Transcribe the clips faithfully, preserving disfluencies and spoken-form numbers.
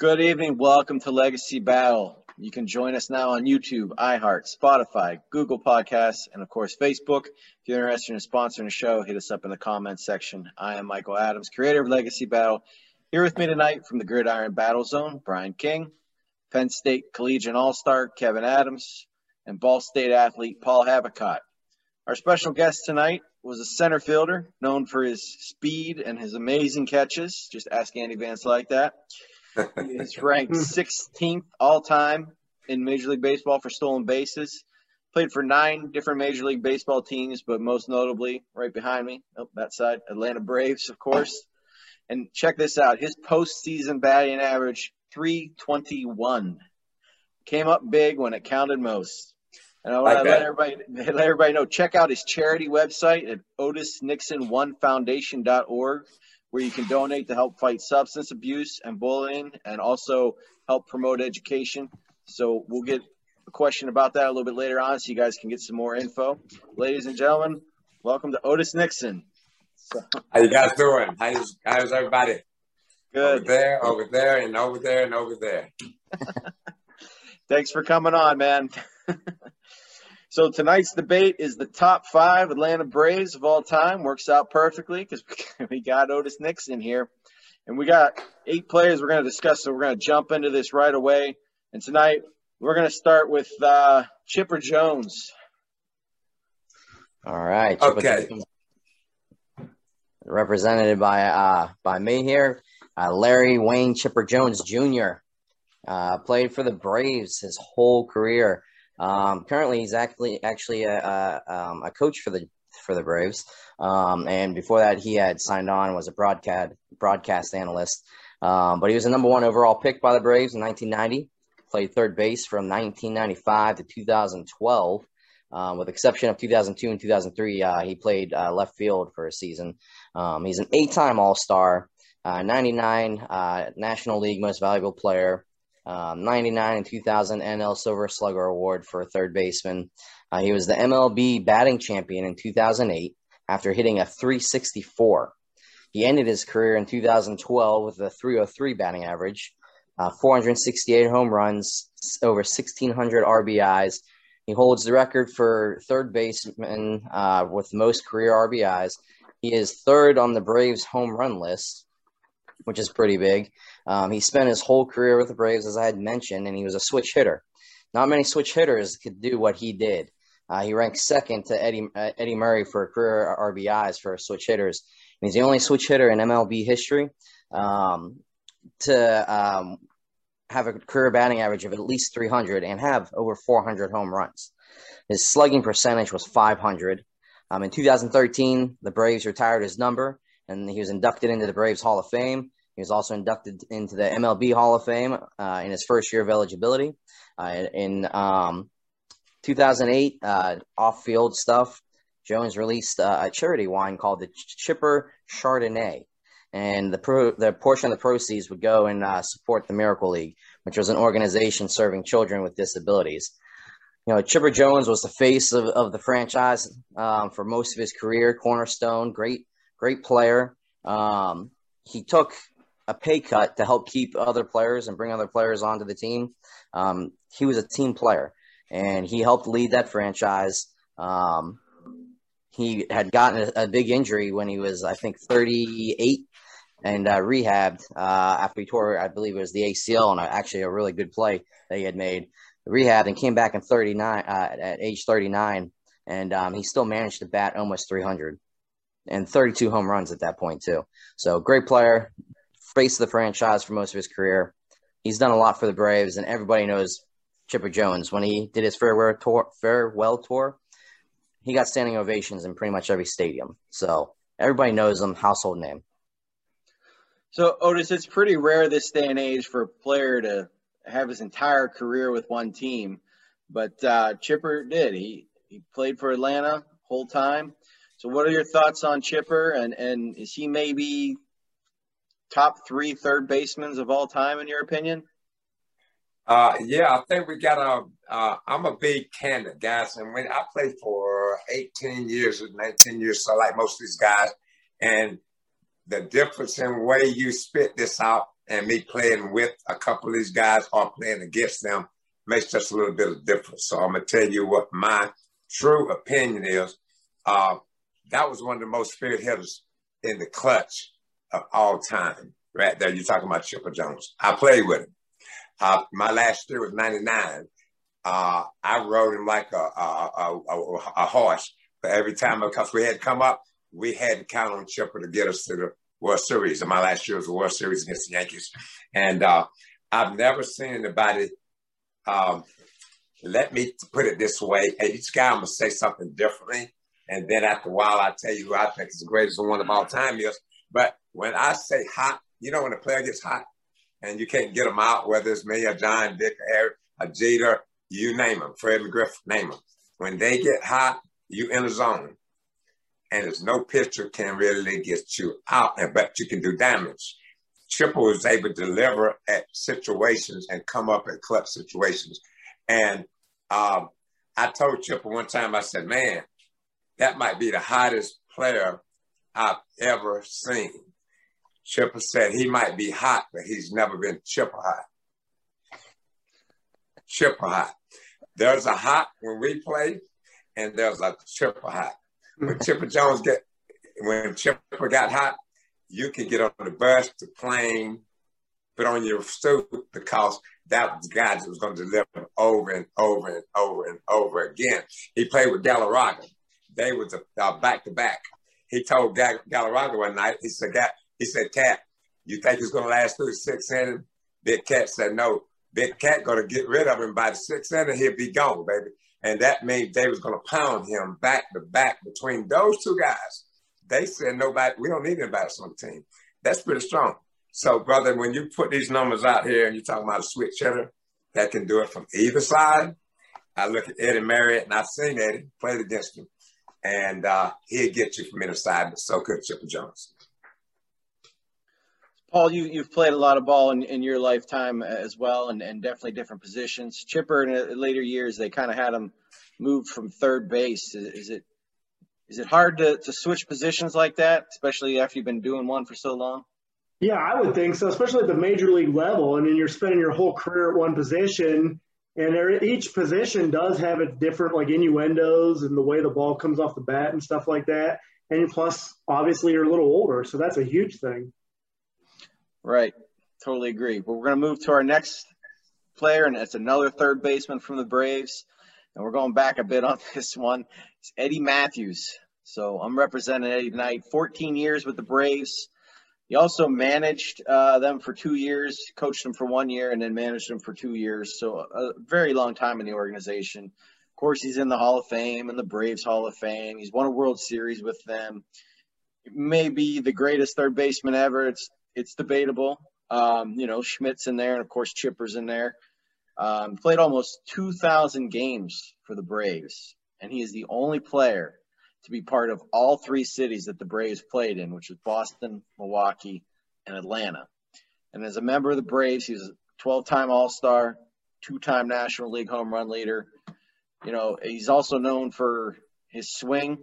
Good evening. Welcome to Legacy Battle. You can join us now on YouTube, iHeart, Spotify, Google Podcasts, and of course, Facebook. If you're interested in sponsoring the show, hit us up in the comments section. I am Michael Adams, creator of Legacy Battle. Here with me tonight from the Gridiron Battle Zone, Brian King, Penn State Collegiate All-Star Kevin Adams, and Ball State athlete Paul Habicott. Our special guest tonight was a center fielder known for his speed and his amazing catches. Just ask Andy Vance like that. He is ranked sixteenth all-time in Major League Baseball for stolen bases. Played for nine different Major League Baseball teams, but most notably, right behind me, oh, that side, Atlanta Braves, of course. And check this out. His postseason batting average, three twenty-one. Came up big when it counted most. And I want to let everybody, let everybody know, check out his charity website at Otis Nixon One Foundation dot org, where you can donate to help fight substance abuse and bullying and also help promote education. So we'll get a question about that a little bit later on so you guys can get some more info. Ladies and gentlemen, welcome to Otis Nixon. So. How you guys doing? How's, how's everybody? Good. Over there, over there, and over there, and over there. Thanks for coming on, man. So tonight's debate is the top five Atlanta Braves of all time. Works out perfectly because we got Otis Nixon here. And we got eight players we're going to discuss, so we're going to jump into this right away. And tonight we're going to start with uh, Chipper Jones. All right. Chipper okay. Jones. Represented by, uh, by me here, uh, Larry Wayne Chipper Jones Junior Uh, played for the Braves his whole career. Um, currently, he's actually actually a, a, um, a coach for the for the Braves, um, and before that, he had signed on and was a broadcast broadcast analyst. Um, but he was the number one overall pick by the Braves in nineteen ninety. Played third base from nineteen ninety-five to two thousand twelve. Um, with the exception of two thousand two and two thousand three, uh, he played uh, left field for a season. Um, he's an eight-time All-Star, uh, ninety-nine uh, National League Most Valuable Player. Um, ninety-nine and two thousand N L Silver Slugger Award for a third baseman. Uh, he was the M L B batting champion in two thousand eight after hitting a three sixty-four. He ended his career in two thousand twelve with a three oh three batting average, uh, four hundred sixty-eight home runs, over sixteen hundred R B Is. He holds the record for third baseman uh, with most career R B Is. He is third on the Braves home run list, which is pretty big. Um, he spent his whole career with the Braves, as I had mentioned, and he was a switch hitter. Not many switch hitters could do what he did. Uh, he ranked second to Eddie uh, Eddie Murray for career R B Is for switch hitters. And he's the only switch hitter in M L B history um, to um, have a career batting average of at least three hundred and have over four hundred home runs. His slugging percentage was five hundred. Um, in two thousand thirteen, the Braves retired his number, and he was inducted into the Braves Hall of Fame. He was also inducted into the M L B Hall of Fame uh, in his first year of eligibility. Uh, in um, two thousand eight, uh, off-field stuff, Jones released uh, a charity wine called the Chipper Chardonnay. And the, pro- the portion of the proceeds would go and uh, support the Miracle League, which was an organization serving children with disabilities. You know, Chipper Jones was the face of, of the franchise um, for most of his career, cornerstone, great, great player. Um, he took a pay cut to help keep other players and bring other players onto the team. Um, he was a team player, and he helped lead that franchise. Um, he had gotten a, a big injury when he was, I think, thirty-eight and uh, rehabbed uh, after he tore, I believe it was the A C L, and actually a really good play that he had made. Rehabbed and came back in thirty-nine uh, at age thirty-nine, and um, he still managed to bat almost three hundred and thirty-two home runs at that point too. So great player, face of the franchise for most of his career. He's done a lot for the Braves, and everybody knows Chipper Jones. When he did his farewell tour, farewell tour, he got standing ovations in pretty much every stadium. So everybody knows him, household name. So, Otis, it's pretty rare this day and age for a player to have his entire career with one team, but uh, Chipper did. He, he played for Atlanta whole time. So what are your thoughts on Chipper, and, and is he maybe – top three third basemen of all time, in your opinion? Uh, yeah, I think we got a uh, – I'm a big candidate, guys. And when I played for eighteen years or nineteen years, so like most of these guys. And the difference in way you spit this out and me playing with a couple of these guys or playing against them makes just a little bit of difference. So I'm going to tell you what my true opinion is. Uh, that was one of the most spirit hitters in the clutch of all time. Right there, you're talking about Chipper Jones. I played with him. Uh, my last year was ninety-nine. Uh, I rode him like a, a, a, a, a horse. But every time, because we had to come up, we had to count on Chipper to get us to the World Series. And my last year was the World Series against the Yankees. And uh, I've never seen anybody, um, let me put it this way, each guy I'm going to say something differently. And then after a while, I'll tell you who I think is the greatest one of all time is. But when I say hot, you know when a player gets hot and you can't get them out, whether it's me or John, Dick, or Harry, or Jeter, you name them, Fred McGriff, name them. When they get hot, you in the zone. And there's no pitcher can really get you out, but you can do damage. Chipper was able to deliver at situations and come up at clutch situations. And um, I told Chipper one time, I said, man, that might be the hottest player I've ever seen. Chipper said he might be hot, but he's never been Chipper hot. Chipper hot. There's a hot when we play, and there's a Chipper hot. When Chipper Jones get, when Chipper got hot, you can get on the bus, the plane, put on your suit, because that was the guy that was going to deliver over and over and over and over again. He played with Galarraga. They was uh, back to back. He told Galarraga one night, he said, "Cat, he said, Cat, you think it's going to last through the sixth inning?" Big Cat said, "No, Big Cat going to get rid of him by the sixth inning. He'll be gone, baby." And that means they was going to pound him back to back between those two guys. They said, nobody, we don't need anybody on the team. That's pretty strong. So, brother, when you put these numbers out here and you're talking about a sweet hitter that can do it from either side, I look at Eddie Murray, and I've seen Eddie, played against him, and uh, he'll get you from either side, but so could Chipper Jones. Paul, you, you've played a lot of ball in, in your lifetime as well, and, and definitely different positions. Chipper, in later years, they kind of had him moved from third base. Is, is it is it hard to, to switch positions like that, especially after you've been doing one for so long? Yeah, I would think so, especially at the major league level. I mean, you're spending your whole career at one position, and there, each position does have a different, like, innuendos and the way the ball comes off the bat and stuff like that. And plus, obviously, you're a little older, so that's a huge thing. Right. Totally agree. Well, we're going to move to our next player, and it's another third baseman from the Braves. And we're going back a bit on this one. It's Eddie Mathews. So I'm representing Eddie tonight. fourteen years with the Braves. He also managed uh, them for two years, coached them for one year, and then managed them for two years. So a very long time in the organization. Of course, he's in the Hall of Fame and the Braves Hall of Fame. He's won a World Series with them. Maybe the greatest third baseman ever. It's It's debatable. Um, you know, Schmidt's in there, and, of course, Chipper's in there. Um, played almost two thousand games for the Braves, and he is the only player to be part of all three cities that the Braves played in, which was Boston, Milwaukee, and Atlanta. And as a member of the Braves, he's a twelve-time All-Star, two-time National League home run leader. You know, he's also known for his swing.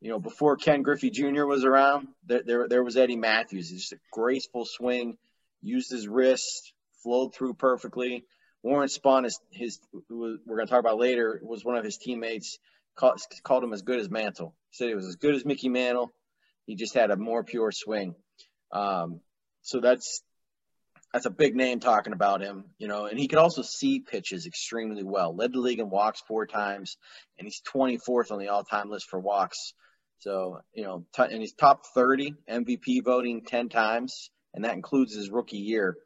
You know, before Ken Griffey Junior was around, there there, there was Eddie Mathews. He's just a graceful swing, used his wrist, flowed through perfectly. Warren Spahn, is his, who we're going to talk about later, was one of his teammates, called, called him as good as Mantle. He said he was as good as Mickey Mantle. He just had a more pure swing. Um, so that's that's a big name talking about him, you know. And he could also see pitches extremely well. Led the league in walks four times, and he's twenty-fourth on the all-time list for walks. So, you know, t- and he's top thirty M V P voting ten times, and that includes his rookie year.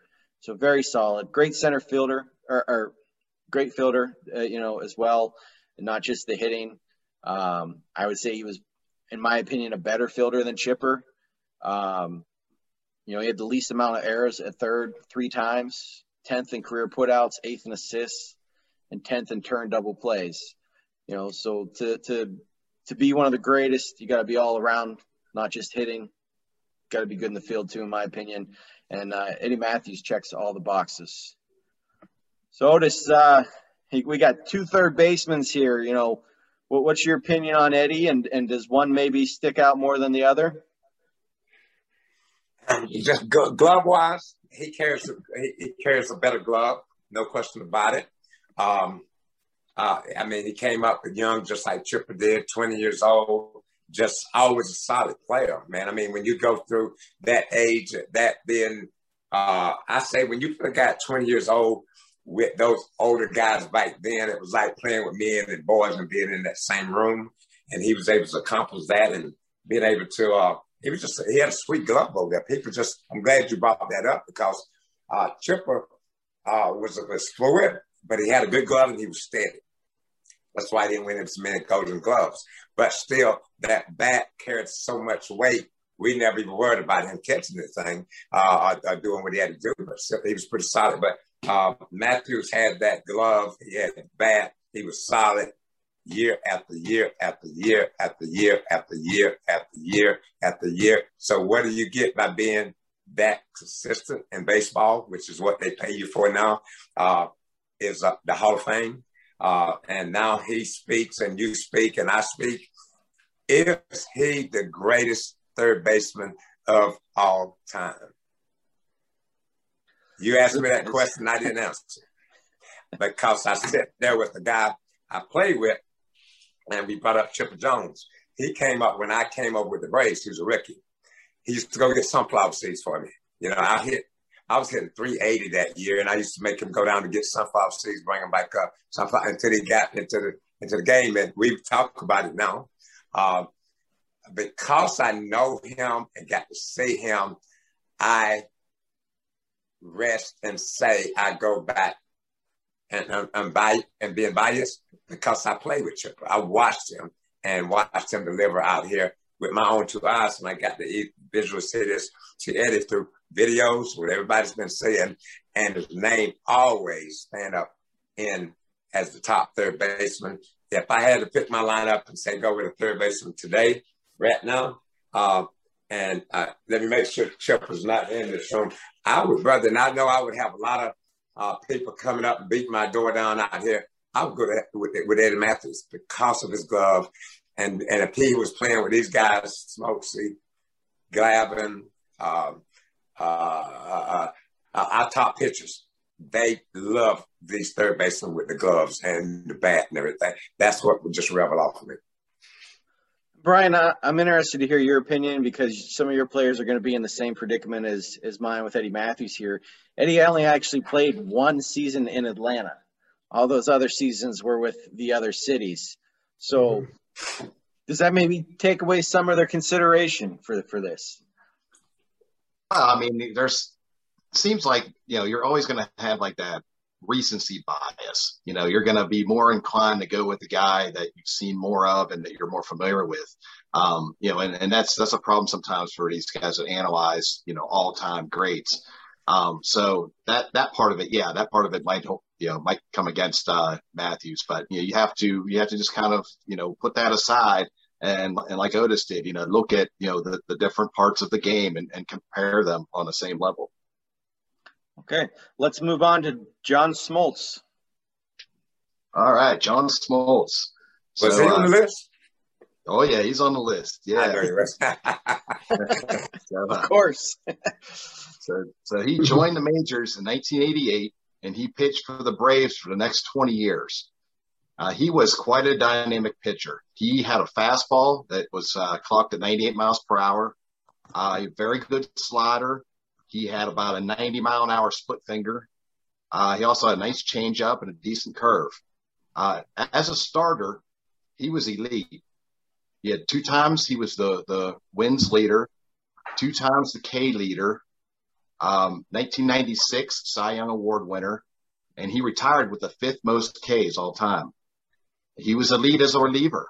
So very solid, great center fielder, or, or great fielder, uh, you know, as well, and not just the hitting. Um, I would say he was, in my opinion, a better fielder than Chipper. Um, you know, he had the least amount of errors at third three times, tenth in career putouts, eighth in assists, and tenth in turn double plays. You know, so to to – to be one of the greatest, you got to be all around, not just hitting. Got to be good in the field too, in my opinion. And uh, Eddie Mathews checks all the boxes. So Otis, uh, we got two third basemans here. You know, what, what's your opinion on Eddie, and and does one maybe stick out more than the other? Just glove wise, he carries he, he carries a better glove, no question about it. Um, uh, I mean, he came up young, just like Chipper did, twenty years old, just always a solid player, man. I mean, when you go through that age, that then uh, I say when you got twenty years old with those older guys back then, it was like playing with men and boys and being in that same room. And he was able to accomplish that and being able to, uh, he was just, he had a sweet glove over there. People just, I'm glad you brought that up because uh, Chipper uh, was, was fluid, but he had a good glove and he was steady. That's why he didn't win him so many golden gloves. But still, that bat carried so much weight, we never even worried about him catching the thing uh, or, or doing what he had to do. But still, he was pretty solid. But uh, Mathews had that glove, he had the bat, he was solid. Year after year after year after year after year after year after year. So what do you get by being that consistent in baseball, which is what they pay you for now, uh, is uh, the Hall of Fame. Uh, and now he speaks and you speak and I speak. Is he the greatest third baseman of all time? You asked me that question, I didn't answer. Because I sat there with the guy I played with, and we brought up Chipper Jones. He came up when I came up with the Braves. He was a rookie. He used to go get sunflower seeds for me. You know, I hit, I was hitting three eighty that year, and I used to make him go down to get sunflower seeds, bring them back up, sunflower, until he got into the into the game. And we talk about it now, uh, because I know him and got to see him. I rest and say I go back. And I'm, I'm bi- and being biased because I played with Chipper. I watched him and watched him deliver out here with my own two eyes, and I got to visually see this to Eddie through videos, what everybody's been saying, and his name always stand up in as the top third baseman. If I had to pick my lineup and say go with a third baseman today, right now, uh, and uh, let me make sure Chipper's not in this room, I would, brother, and I know I would have a lot of Uh, people coming up and beating my door down out here. I would go to, with, with Eddie Mathews because of his glove. And, and if he was playing with these guys, Smoltz, Glavine, uh, uh, uh, uh, our top pitchers, they love these third basemen with the gloves and the bat and everything. That's what would just revel off of it. Brian, I, I'm interested to hear your opinion because some of your players are going to be in the same predicament as, as mine with Eddie Mathews here. Eddie only actually played one season in Atlanta. All those other seasons were with the other cities. So does that maybe take away some of their consideration for, for this? Well, I mean, there's seems like, you know, you're always going to have like that recency bias. You know, you're going to be more inclined to go with the guy that you've seen more of and that you're more familiar with. Um, you know, and, and that's that's a problem sometimes for these guys that analyze, you know, all-time greats. Um, so that that part of it, yeah, that part of it might you know might come against uh, Mathews, but you know, you have to you have to just kind of you know put that aside and and like Otis did, you know, look at you know the, the different parts of the game and, and compare them on the same level. Okay, let's move on to John Smoltz. All right, John Smoltz. So, was he on the uh, list? Oh, yeah, he's on the list. Yeah. I know you're right. So, uh, of course. so, so he joined the majors in nineteen eighty-eight, and he pitched for the Braves for the next twenty years. Uh, he was quite a dynamic pitcher. He had a fastball that was uh, clocked at ninety-eight miles per hour, uh, a very good slider. He had about a ninety mile an hour split finger. Uh, he also had a nice changeup and a decent curve. Uh, as a starter, he was elite. He had two times he was the, the wins leader, two times the K leader, um, nineteen ninety-six Cy Young Award winner, and he retired with the fifth most Ks all time. He was elite as a reliever.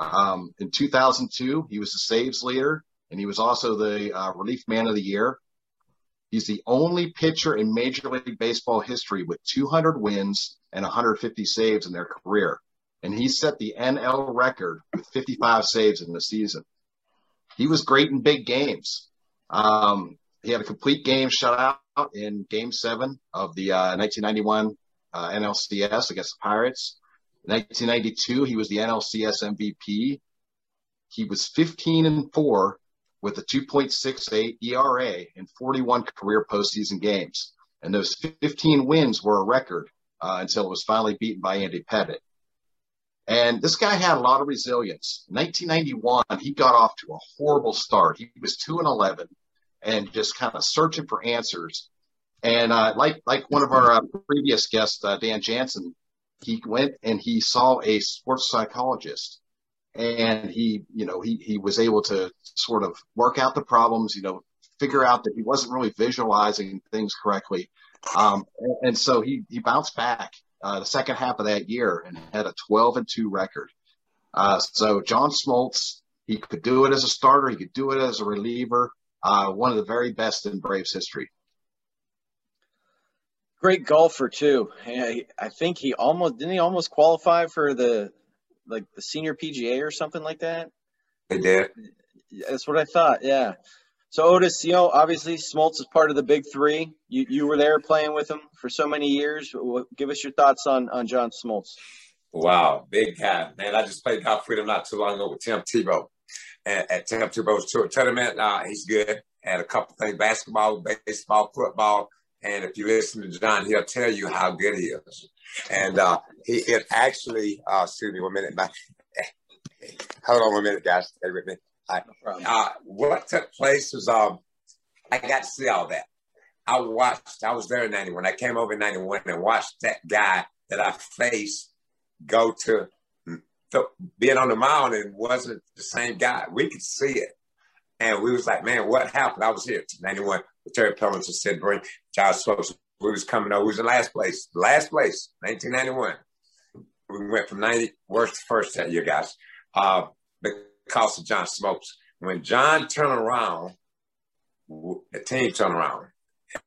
Um, in two thousand two, he was the saves leader, and he was also the uh, relief man of the year. He's the only pitcher in Major League Baseball history with two hundred wins and one hundred fifty saves in their career. And he set the N L record with fifty-five saves in the season. He was great in big games. Um, he had a complete game shutout in Game seven of the uh, nineteen ninety-one uh, N L C S against the Pirates. In nineteen ninety-two, he was the N L C S M V P. He was fifteen and four with a two point six eight E R A in forty-one career postseason games. And those fifteen wins were a record uh, until it was finally beaten by Andy Pettitte. And this guy had a lot of resilience. In nineteen ninety-one, he got off to a horrible start. He was two and eleven and just kind of searching for answers. And uh, like like one of our uh, previous guests, uh, Dan Jansen, he went and he saw a sports psychologist. And he, you know, he, he was able to sort of work out the problems, you know, figure out that he wasn't really visualizing things correctly. Um, and, and so he, he bounced back uh, the second half of that year and had a twelve and two record. Uh, so John Smoltz, he could do it as a starter. He could do it as a reliever. Uh, one of the very best in Braves history. Great golfer, too. I think he almost – didn't he almost qualify for the – like the senior P G A or something like that? They did. That's what I thought, yeah. So, Otis, you know, obviously Smoltz is part of the big three. You you were there playing with him for so many years. Give us your thoughts on, on John Smoltz. Wow, big guy. Man, I just played Golf Freedom not too long ago with Tim Tebow. At, at Tim Tebow's tour tournament, uh, he's good. Had a couple things, basketball, baseball, football. And if you listen to John, he'll tell you how good he is. And uh, he it actually, uh, excuse me one minute. My, hold on one minute, guys. Stay with me. I, uh, what took place was um, I got to see all that. I watched. I was there in ninety-one. I came over in ninety-one and watched that guy that I faced go to, to being on the mound and wasn't the same guy. We could see it. And we was like, man, what happened? I was here in ninety-one with Terry Pellins and Sid Bream, John Smoltz. We was coming over. We was in last place. Last place, nineteen ninety-one. We went from ninety worst to first that year, guys, uh, because of John Smoltz. When John turned around, the team turned around,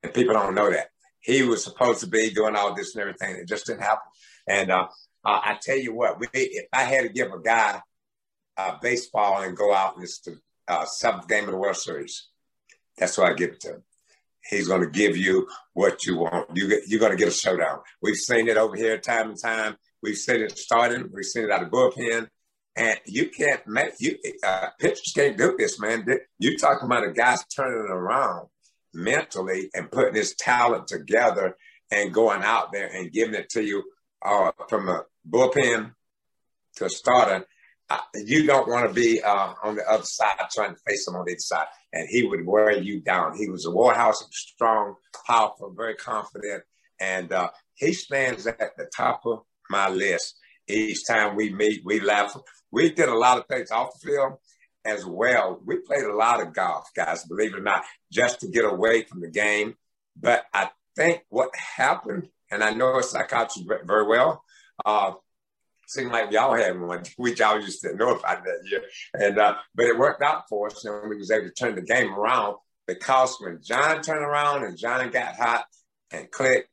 and people don't know that. He was supposed to be doing all this and everything. It just didn't happen. And uh, uh, I tell you what, we, if I had to give a guy uh, baseball and go out and it's the uh, seventh game of the World Series, that's what I give it to him. He's going to give you what you want. You get, you're going to get a showdown. We've seen it over here time and time. We've seen it starting. We've seen it out of the bullpen. And you can't make you uh, pitchers can't do this, man. You're talking about a guy's turning it around mentally and putting his talent together and going out there and giving it to you uh, from a bullpen to a starter. Uh, you don't want to be uh, on the other side trying to face him on the other side. And he would wear you down. He was a warhouse, strong, powerful, very confident. And uh, he stands at the top of my list. Each time we meet, we laugh. We did a lot of things off the field as well. We played a lot of golf, guys, believe it or not, just to get away from the game. But I think what happened, and I know a psychiatrist very well, uh, seemed like y'all had one, which y'all just didn't know about that year. And, uh, but it worked out for us, and we was able to turn the game around because when John turned around and John got hot and clicked,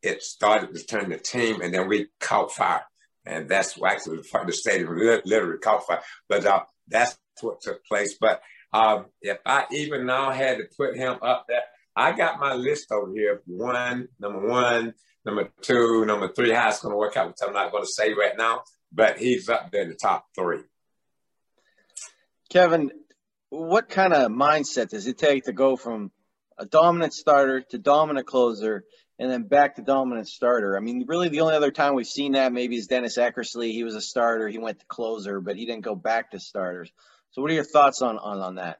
it started to turn the team, and then we caught fire. And that's actually the stadium literally caught fire. But uh, that's what took place. But um, if I even now had to put him up there, I got my list over here. One, number one, number two, number three. How it's going to work out, which I'm not going to say right now, but he's up there in the top three. Kevin, what kind of mindset does it take to go from a dominant starter to dominant closer and then back to dominant starter? I mean, really the only other time we've seen that maybe is Dennis Eckersley. He was a starter. He went to closer, but he didn't go back to starters. So what are your thoughts on, on, on that?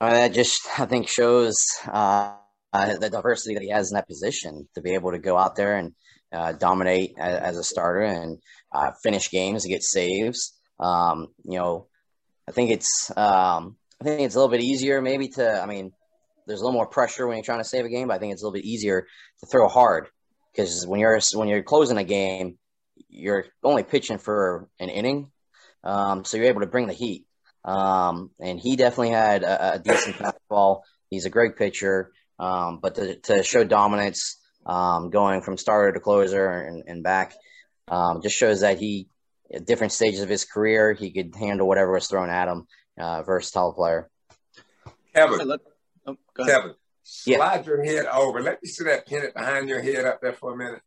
Uh, that just, I think, shows uh, uh, the diversity that he has in that position to be able to go out there and uh, dominate as, as a starter and uh, finish games and get saves. Um, you know, I think it's um, I think it's a little bit easier maybe to, I mean, there's a little more pressure when you're trying to save a game, but I think it's a little bit easier to throw hard because when you're when you're closing a game, you're only pitching for an inning, um, so you're able to bring the heat. Um, and he definitely had a, a decent fastball. He's a great pitcher. Um, but to, to show dominance, um, going from starter to closer and, and back, um, just shows that he, at different stages of his career, he could handle whatever was thrown at him, uh, versatile player. Kevin, oh, go ahead. Kevin, slide yeah. your head over. Let me see that pennant behind your head up there for a minute.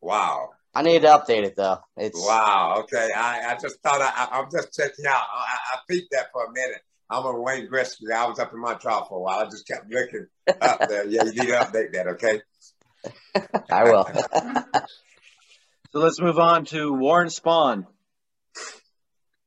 Wow. I need to update it though. It's wow. Okay, I, I just thought I, I, I'm just checking out. I, I peeped that for a minute. I'm a Wayne Gretzky. I was up in Montreal for a while. I just kept looking up there. Yeah, you need to update that. Okay. I will. So let's move on to Warren Spahn.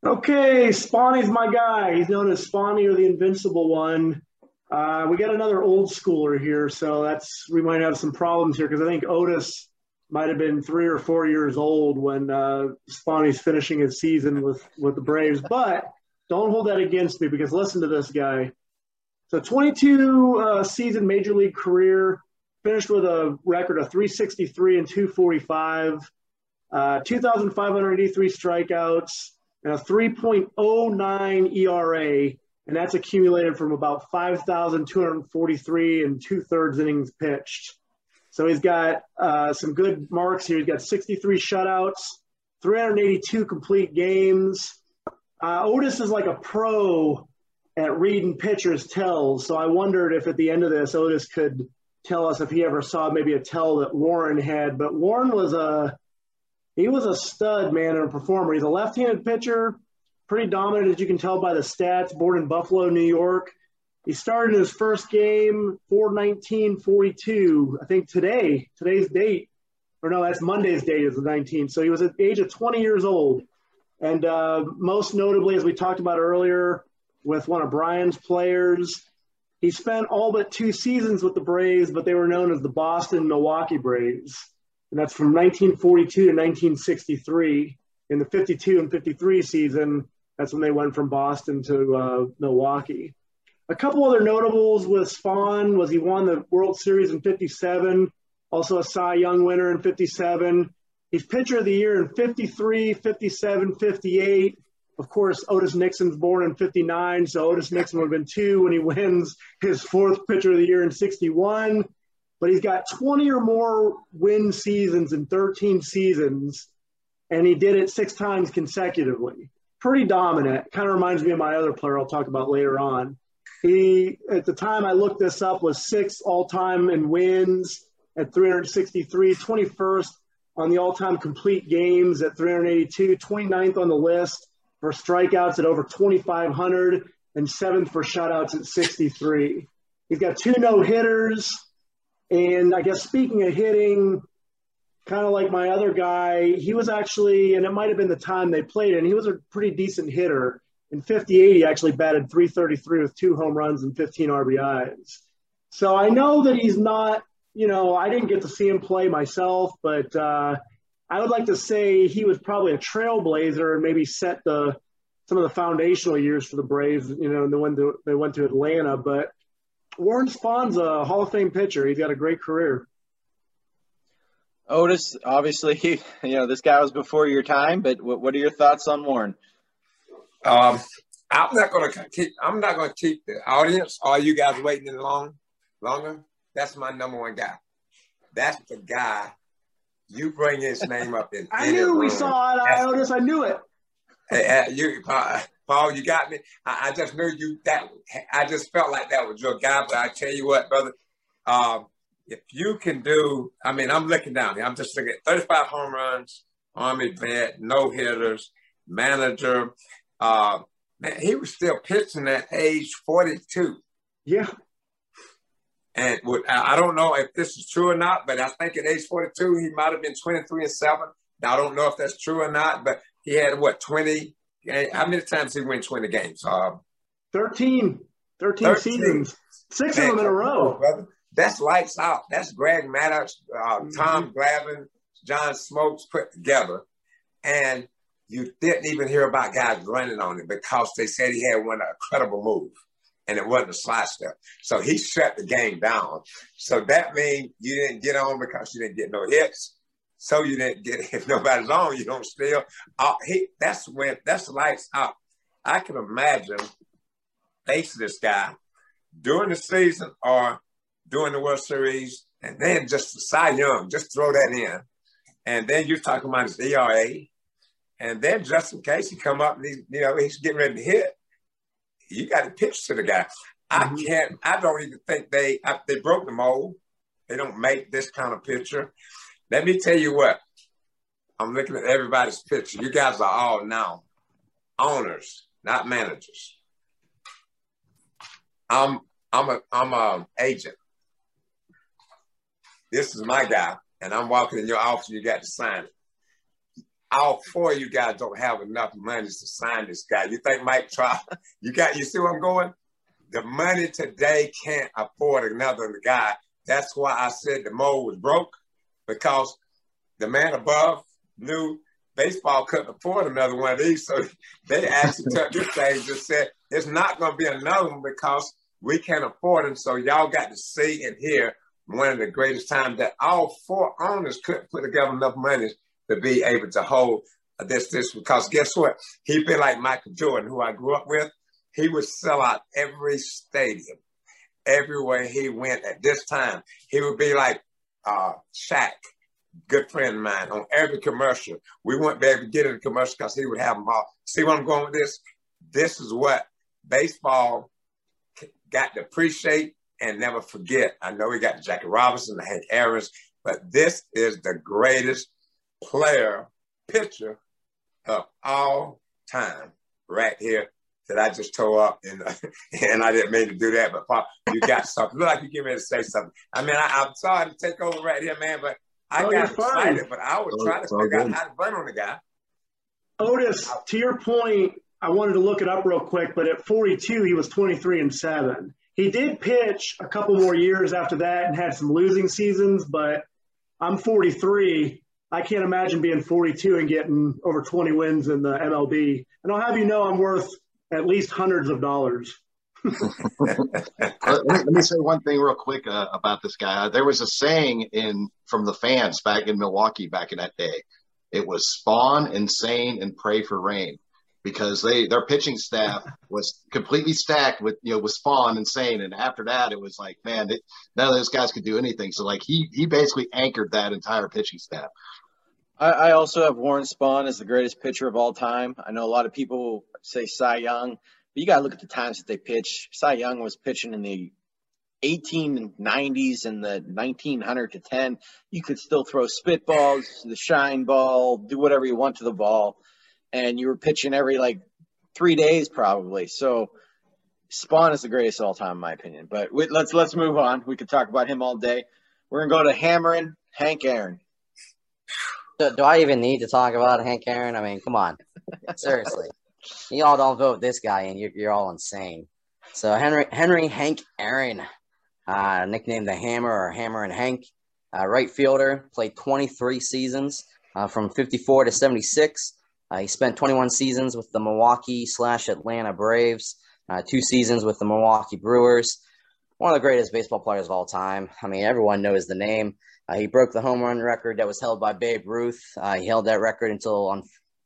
Okay, Spahny's my guy. He's known as Spahny or the Invincible One. Uh, we got another old schooler here, so that's we might have some problems here because I think Otis might have been three or four years old when uh, Spahny's finishing his season with, with the Braves. But don't hold that against me because listen to this guy. So twenty-two season uh, Major League career, finished with a record of three sixty-three and two forty-five, uh, two thousand five hundred eighty-three strikeouts, and a three point oh nine E R A, and that's accumulated from about five thousand two hundred forty-three and two-thirds innings pitched. So he's got uh, some good marks here. He's got sixty-three shutouts, three hundred eighty-two complete games. Uh, Otis is like a pro at reading pitchers' tells, so I wondered if at the end of this Otis could tell us if he ever saw maybe a tell that Warren had. But Warren was a he was a stud, man, and a performer. He's a left-handed pitcher, pretty dominant, as you can tell by the stats, born in Buffalo, New York. He started his first game four nineteen forty-two. I think today, today's date, or no, that's Monday's date is the nineteenth. So he was at the age of twenty years old. And uh, most notably, as we talked about earlier, with one of Brian's players, he spent all but two seasons with the Braves, but they were known as the Boston Milwaukee Braves. And that's from nineteen forty-two to nineteen sixty-three. In the fifty-two and fifty-three season, that's when they went from Boston to uh, Milwaukee. A couple other notables with Spahn was he won the World Series in fifty-seven, also a Cy Young winner in fifty-seven. He's pitcher of the year in fifty-three, fifty-seven, fifty-eight. Of course, Otis Nixon's born in fifty-nine, so Otis Nixon would have been two when he wins his fourth pitcher of the year in sixty-one. But he's got twenty or more win seasons in thirteen seasons, and he did it six times consecutively. Pretty dominant. Kind of reminds me of my other player I'll talk about later on. He, at the time I looked this up, was sixth all-time in wins at three hundred sixty-three, twenty-first on the all-time complete games at three hundred eighty-two, twenty-ninth on the list for strikeouts at over twenty-five hundred, and seventh for shutouts at sixty-three. He's got two no-hitters, and I guess speaking of hitting, kind of like my other guy, he was actually, and it might have been the time they played, and he was a pretty decent hitter. In fifty-eight, he actually batted three thirty-three with two home runs and fifteen R B Is. So I know that he's not, you know, I didn't get to see him play myself, but uh, I would like to say he was probably a trailblazer and maybe set the some of the foundational years for the Braves, you know, and then when the, they went to Atlanta. But Warren Spahn's a Hall of Fame pitcher. He's got a great career. Otis, obviously, he, you know, this guy was before your time, but what, what are your thoughts on Warren? Um, I'm not going to keep, I'm not going to keep the audience. Are you guys waiting any long, longer? That's my number one guy. That's the guy. You bring his name up. In I knew we room. saw it. I noticed. I knew it. Hey, you, Paul, you got me. I, I just knew you, that, I just felt like that was your guy, but I tell you what, brother, um, if you can do, I mean, I'm looking down here. I'm just looking at thirty-five home runs, Army vet, no hitters, manager. Uh, man, he was still pitching at age forty-two. Yeah. And would, I don't know if this is true or not, but I think at age forty-two, he might have been twenty-three and seven. Now, I don't know if that's true or not, but he had, what, twenty? How many times did he win twenty games? Uh, thirteen. thirteen seasons. Six of them in a row. Brother. That's lights out. That's Greg Maddux, uh, mm-hmm. Tom Glavine, John Smoltz put together. And you didn't even hear about guys running on him because they said he had one incredible move, and it wasn't a slide step. So he shut the game down. So that means you didn't get on because you didn't get no hits. So you didn't get, if nobody's on, you don't steal. Uh, he, that's when, that's lights out. I can imagine facing this guy during the season or during the World Series, and then just Cy Young, just throw that in. And then you're talking about his E R A. And then just in case he come up and he's, you know, he's getting ready to hit, you got to pitch to the guy. Mm-hmm. I can't, I don't even think they, I, they broke the mold. They don't make this kind of pitcher. Let me tell you what, I'm looking at everybody's picture. You guys are all now owners, not managers. I'm I'm a I'm a agent. This is my guy, and I'm walking in your office. You got to sign it. All four of you guys don't have enough money to sign this guy. You think Mike try? You got? You see where I'm going? The money today can't afford another guy. That's why I said the mold was broke, because the man above knew baseball couldn't afford another one of these. So they actually took this thing and just said, it's not going to be another one because we can't afford them. So y'all got to see and hear one of the greatest times that all four owners couldn't put together enough money to be able to hold this, this, because guess what? He'd be like Michael Jordan, who I grew up with. He would sell out every stadium, everywhere he went at this time. He would be like uh, Shaq, good friend of mine, on every commercial. We wouldn't be able to get in a commercial because he would have them all. See where I'm going with this? This is what baseball got to appreciate and never forget. I know we got Jackie Robinson, Hank Aaron, but this is the greatest player, pitcher of all time right here. That I just tore up, and uh, and I didn't mean to do that, but Pop, you got something. Look like you get ready to say something. I mean, I, I'm sorry to take over right here, man, but I oh, got excited, fine. But I was oh, trying to figure out how to run on the guy. Otis, I, to your point, I wanted to look it up real quick, but at forty-two, he was twenty-three and seven. He did pitch a couple more years after that and had some losing seasons, but I'm forty-three. I can't imagine being forty-two and getting over twenty wins in the M L B. And I'll have you know I'm worth at least hundreds of dollars. Let me say one thing real quick uh, about this guy. There was a saying in from the fans back in Milwaukee back in that day. It was Spawn, insane, and pray for rain, because they their pitching staff was completely stacked with you know with Spawn, insane, and after that it was like, man, it, none of those guys could do anything. So like he he basically anchored that entire pitching staff. I also have Warren Spahn as the greatest pitcher of all time. I know a lot of people say Cy Young, but you got to look at the times that they pitch. Cy Young was pitching in the eighteen nineties and the nineteen hundred to ten. You could still throw spitballs, the shine ball, do whatever you want to the ball. And you were pitching every like three days probably. So Spahn is the greatest of all time, in my opinion. But we, let's, let's move on. We could talk about him all day. We're going to go to hammering Hank Aaron. Do I even need to talk about Hank Aaron? I mean, come on. Seriously. You all don't vote this guy, and you're, you're all insane. So Henry Henry Hank Aaron, uh, nicknamed the Hammer or Hammer and Hank, uh, right fielder, played twenty-three seasons uh, from fifty-four to seventy-six. Uh, he spent twenty-one seasons with the Milwaukee slash Atlanta Braves, uh, two seasons with the Milwaukee Brewers. One of the greatest baseball players of all time. I mean, everyone knows the name. Uh, he broke the home run record that was held by Babe Ruth. Uh, he held that record until, un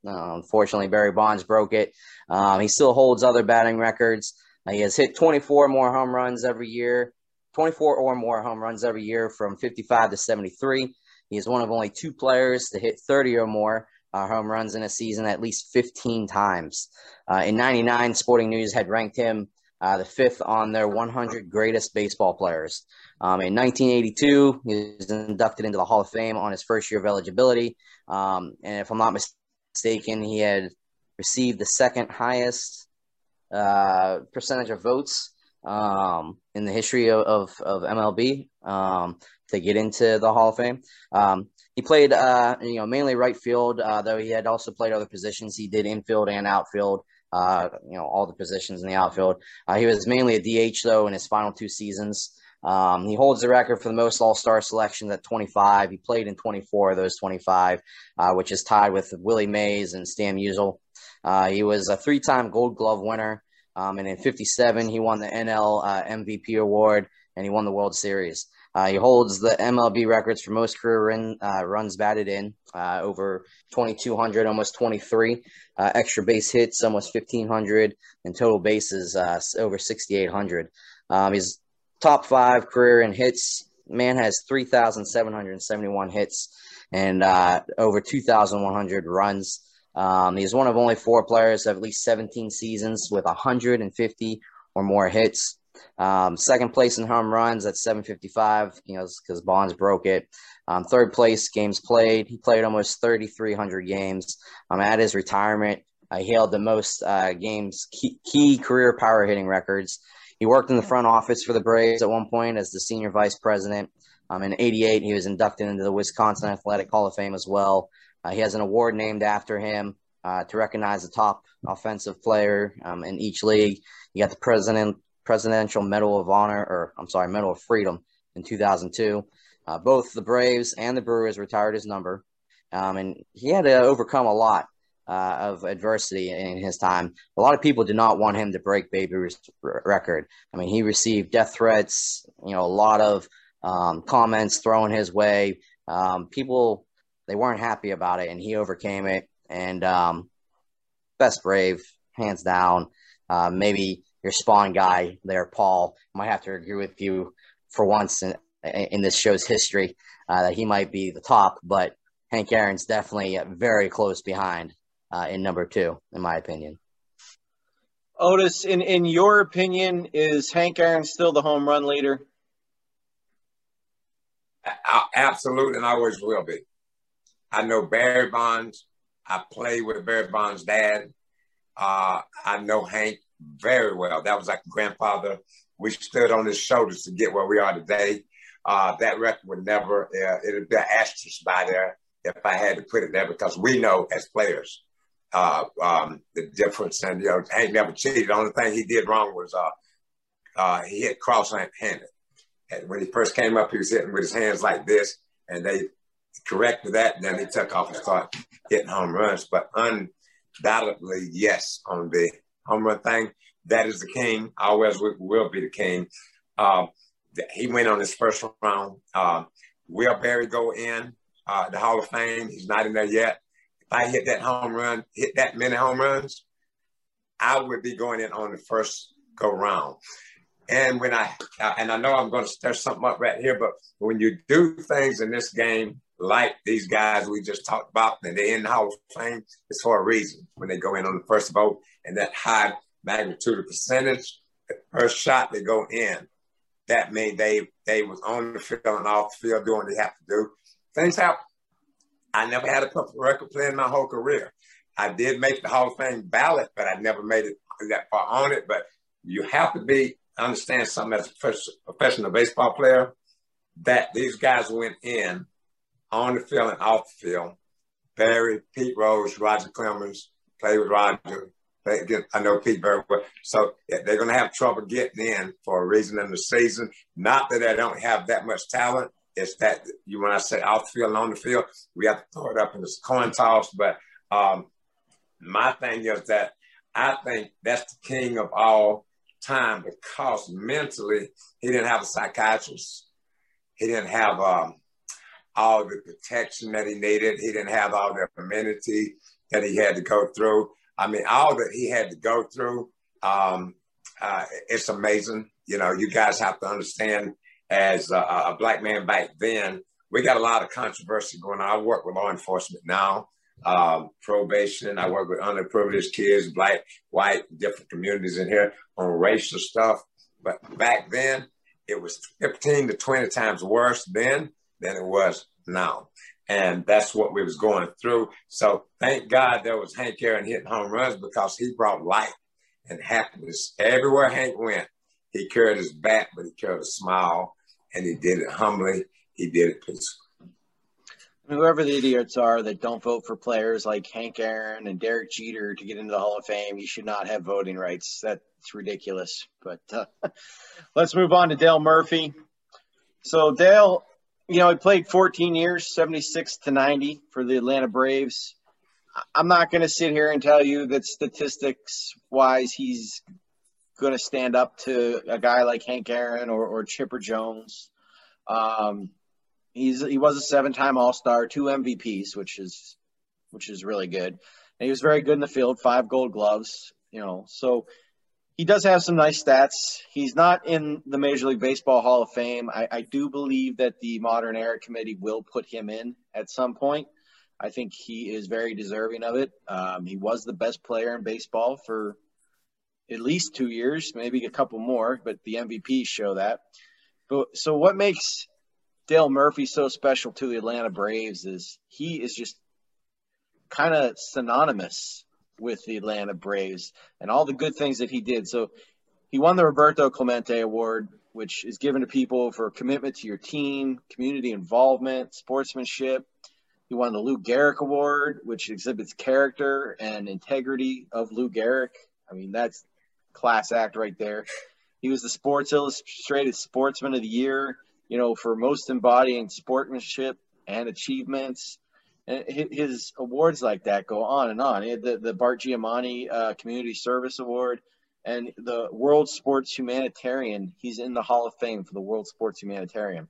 uh, unfortunately, Barry Bonds broke it. Um, he still holds other batting records. Uh, he has hit twenty-four more home runs every year, twenty-four or more home runs every year from fifty-five to seventy-three. He is one of only two players to hit thirty or more uh, home runs in a season at least fifteen times. Uh, in ninety-nine, Sporting News had ranked him Uh, the fifth on their one hundred greatest baseball players. Um, in nineteen eighty-two, he was inducted into the Hall of Fame on his first year of eligibility. Um, and if I'm not mistaken, he had received the second highest uh, percentage of votes um, in the history of, of, of M L B um, to get into the Hall of Fame. Um, he played uh, you know, mainly right field, uh, though he had also played other positions. He did infield and outfield. Uh, you know, all the positions in the outfield. Uh, he was mainly a D H, though, in his final two seasons. Um, he holds the record for the most all-star selections at twenty-five. He played in twenty-four of those twenty-five, uh, which is tied with Willie Mays and Stan Musial. Uh, he was a three-time Gold Glove winner, um, and in fifty-seven, he won the N L uh, M V P award, and he won the World Series. Uh, he holds the M L B records for most career in, uh, runs batted in, uh, over twenty-two hundred, almost twenty-three. Uh, extra base hits, almost fifteen hundred, and total bases, uh, over sixty-eight hundred. Um, his top five career in hits, man has three thousand seven hundred seventy-one hits and uh, over two thousand one hundred runs. Um, he's one of only four players to have at least seventeen seasons with one hundred fifty or more hits. Um, second place in home runs at seven fifty-five, you know, because Bonds broke it. Um, third place games played. He played almost thirty-three hundred games. Um, at his retirement, uh, he held the most uh, games, key, key career power hitting records. He worked in the front office for the Braves at one point as the senior vice president. Um, in eighty-eight, he was inducted into the Wisconsin Athletic Hall of Fame as well. Uh, he has an award named after him uh, to recognize the top offensive player um, in each league. He got the president Presidential Medal of Honor, or I'm sorry, Medal of Freedom in two thousand two. Uh, both the Braves and the Brewers retired his number, um, and he had to overcome a lot uh, of adversity in his time. A lot of people did not want him to break Babe Ruth's record. I mean, he received death threats, you know, a lot of um, comments thrown his way. Um, people, they weren't happy about it, and he overcame it. And um, best Brave, hands down. Uh, maybe your Spawn guy there, Paul, might have to agree with you for once in, in this show's history uh, that he might be the top, but Hank Aaron's definitely very close behind uh, in number two, in my opinion. Otis, in, in your opinion, is Hank Aaron still the home run leader? I, absolutely, and always will be. I know Barry Bonds. I played with Barry Bonds' dad. Uh, I know Hank very well. That was like grandfather. We stood on his shoulders to get where we are today. Uh, that record would never, uh, it would be an asterisk by there if I had to put it there, because we know as players uh, um, the difference. And, you know, Hank never cheated. The only thing he did wrong was uh, uh, he hit cross-handed. And when he first came up, he was hitting with his hands like this, and they corrected that, and then he took off and started hitting home runs. But un Undoubtedly, yes, on the home run thing. That is the king. Always will be the king. Uh, he went on his first round. Uh, will Barry go in uh, the Hall of Fame? He's not in there yet. If I hit that home run, hit that many home runs, I would be going in on the first go round. And when I, and I know I'm going to stir something up right here, but when you do things in this game, like these guys we just talked about, and they're in the Hall of Fame, it's for a reason. When they go in on the first vote and that high magnitude of percentage, the first shot they go in, that means they they was on the field and off the field doing what they have to do. Things happen. I never had a perfect record playing my whole career. I did make the Hall of Fame ballot, but I never made it that far on it. But you have to be understand something as a professional baseball player, that these guys went in on the field and off the field. Barry, Pete Rose, Roger Clemens, played with Roger. Play against, I know Pete very well. So yeah, they're going to have trouble getting in for a reason in the season. Not that they don't have that much talent. It's that, you when I say off the field and on the field, we have to throw it up in this coin toss. But um, my thing is that I think that's the king of all time, because mentally he didn't have a psychiatrist. He didn't have um, all the protection that he needed. He didn't have all the amenity that he had to go through. I mean, all that he had to go through, um, uh, it's amazing. You know, you guys have to understand, as a, a black man back then, we got a lot of controversy going on. I work with law enforcement now, um, probation. I work with underprivileged kids, black, white, different communities in here on racial stuff. But back then, it was fifteen to twenty times worse then than it was now. And that's what we was going through. So thank God there was Hank Aaron hitting home runs, because he brought light and happiness. Everywhere Hank went, he carried his bat, but he carried a smile, and he did it humbly. He did it peacefully. Whoever the idiots are that don't vote for players like Hank Aaron and Derek Jeter to get into the Hall of Fame, you should not have voting rights. That's ridiculous. But uh, let's move on to Dale Murphy. So Dale, you know, he played fourteen years, seventy-six to ninety for the Atlanta Braves. I'm not going to sit here and tell you that statistics-wise he's going to stand up to a guy like Hank Aaron or, or Chipper Jones. Um, he's he was a seven-time All-Star, two M V Ps, which is which is really good. And he was very good in the field, five Gold Gloves, you know. So he does have some nice stats. He's not in the Major League Baseball Hall of Fame. I, I do believe that the Modern Era Committee will put him in at some point. I think he is very deserving of it. Um, he was the best player in baseball for at least two years, maybe a couple more, but the M V Ps show that. But, so what makes Dale Murphy so special to the Atlanta Braves is he is just kind of synonymous with the Atlanta Braves and all the good things that he did. So he won the Roberto Clemente Award, which is given to people for commitment to your team, community involvement, sportsmanship. He won the Lou Gehrig Award, which exhibits character and integrity of Lou Gehrig. I mean, that's class act right there. He was the Sports Illustrated Sportsman of the Year, you know, for most embodying sportsmanship and achievements. And his awards like that go on and on. He had the, the Bart Giamatti uh, Community Service Award and the World Sports Humanitarian. He's in the Hall of Fame for the World Sports Humanitarian.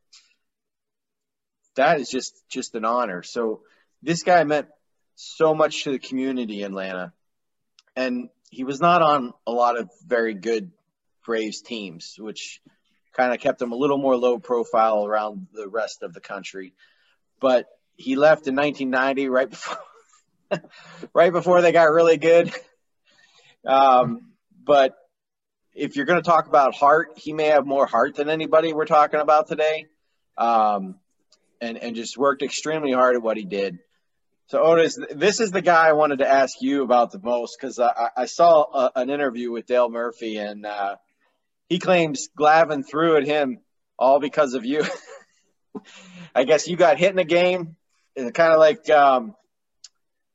That is just, just an honor. So this guy meant so much to the community in Atlanta. And he was not on a lot of very good Braves teams, which kind of kept him a little more low profile around the rest of the country. But he left in nineteen ninety, right before, right before they got really good. Um, but if you're going to talk about heart, he may have more heart than anybody we're talking about today. Um, and, and just worked extremely hard at what he did. So, Otis, this is the guy I wanted to ask you about the most, because I, I saw a, an interview with Dale Murphy, and uh, he claims Glavine threw at him all because of you. I guess you got hit in a game, and kind of like um,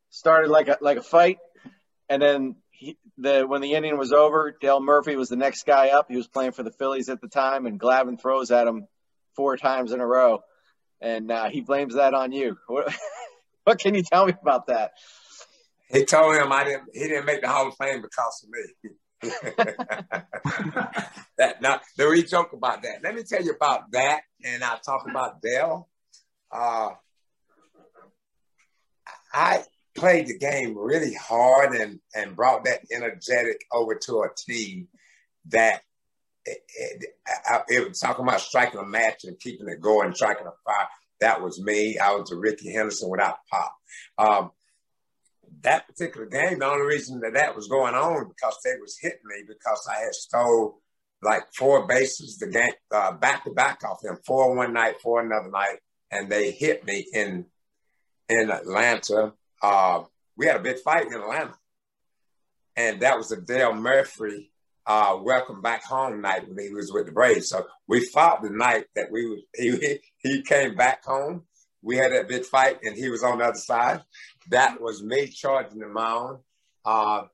started like a like a fight, and then he, the when the inning was over, Dale Murphy was the next guy up. He was playing for the Phillies at the time, and Glavine throws at him four times in a row, and uh, he blames that on you. What, what can you tell me about that? He told him I didn't. He didn't make the Hall of Fame because of me. that now there we joke about that. Let me tell you about that, and I'll talk about Dale. Uh, I played the game really hard and and brought that energetic over to a team that it, it, I, it was talking about striking a match and keeping it going, striking a fire. That was me. I was a Ricky Henderson without pop. Um, That particular game, the only reason that that was going on because they was hitting me because I had stole like four bases the game uh, back to back off them, four one night, four another night, and they hit me in in Atlanta. Uh, we had a big fight in Atlanta, and that was the Dale Murphy uh, welcome back home night when he was with the Braves. So we fought the night that we was, he he came back home. We had that big fight, and he was on the other side. That was me charging the mound. Uh,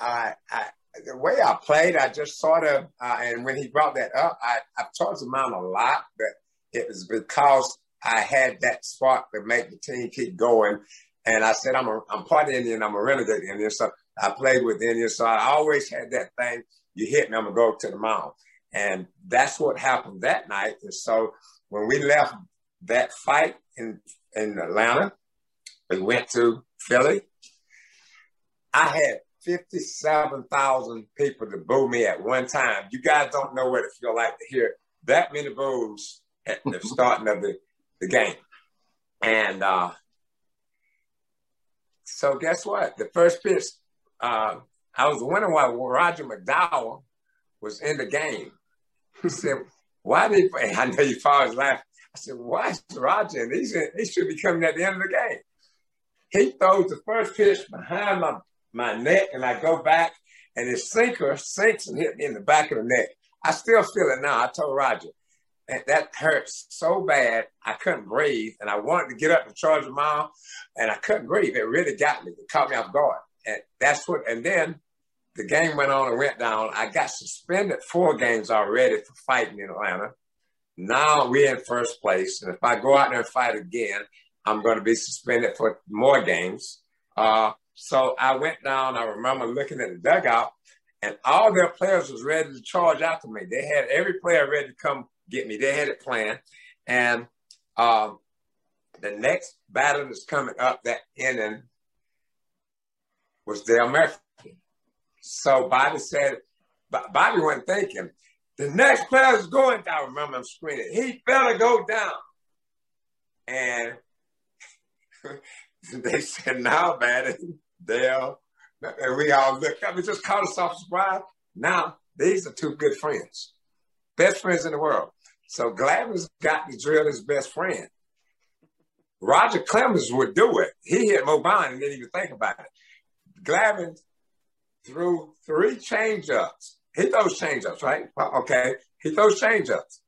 I, I, the way I played, I just sort of, uh, and when he brought that up, I, I charged the mound a lot, but it was because I had that spark to make the team keep going. And I said, I'm a, I'm part Indian, I'm a renegade Indian, so I played with Indians, so I always had that thing, you hit me, I'm gonna go to the mound. And that's what happened that night. And so when we left that fight in, in Atlanta, we went to Philly. I had fifty-seven thousand people to boo me at one time. You guys don't know what it feels like to hear that many boos at the starting of the, the game. And uh, so guess what? The first pitch, uh, I was wondering why Roger McDowell was in the game. He said, why did he play? I know you probably laughed. I said, why is Roger? And he said, he should be coming at the end of the game. He throws the first pitch behind my, my neck, and I go back, and his sinker sinks and hit me in the back of the neck. I still feel it now. I told Roger, and that hurts so bad, I couldn't breathe, and I wanted to get up and charge the mound, and I couldn't breathe. It really got me. It caught me off guard. And that's what, and then the game went on and went down. I got suspended four games already for fighting in Atlanta. Now we're in first place, and if I go out there and fight again, I'm going to be suspended for more games. Uh, so I went down. I remember looking at the dugout, and all their players was ready to charge after me. They had every player ready to come get me. They had it planned. And uh, the next batter that's coming up that inning was Dale Murphy. So Bobby said, Bobby wasn't thinking, the next player is going down. I remember him screaming, he better go down. And they said, now, man, Dale And we all looked up. It just caught us off surprise. Now, these are two good friends, best friends in the world. So Glavin's got to drill his best friend. Roger Clemens would do it. He hit Mobine and didn't even think about it. Glavine threw three change-ups. He throws change-ups, right? Okay, he throws change-ups.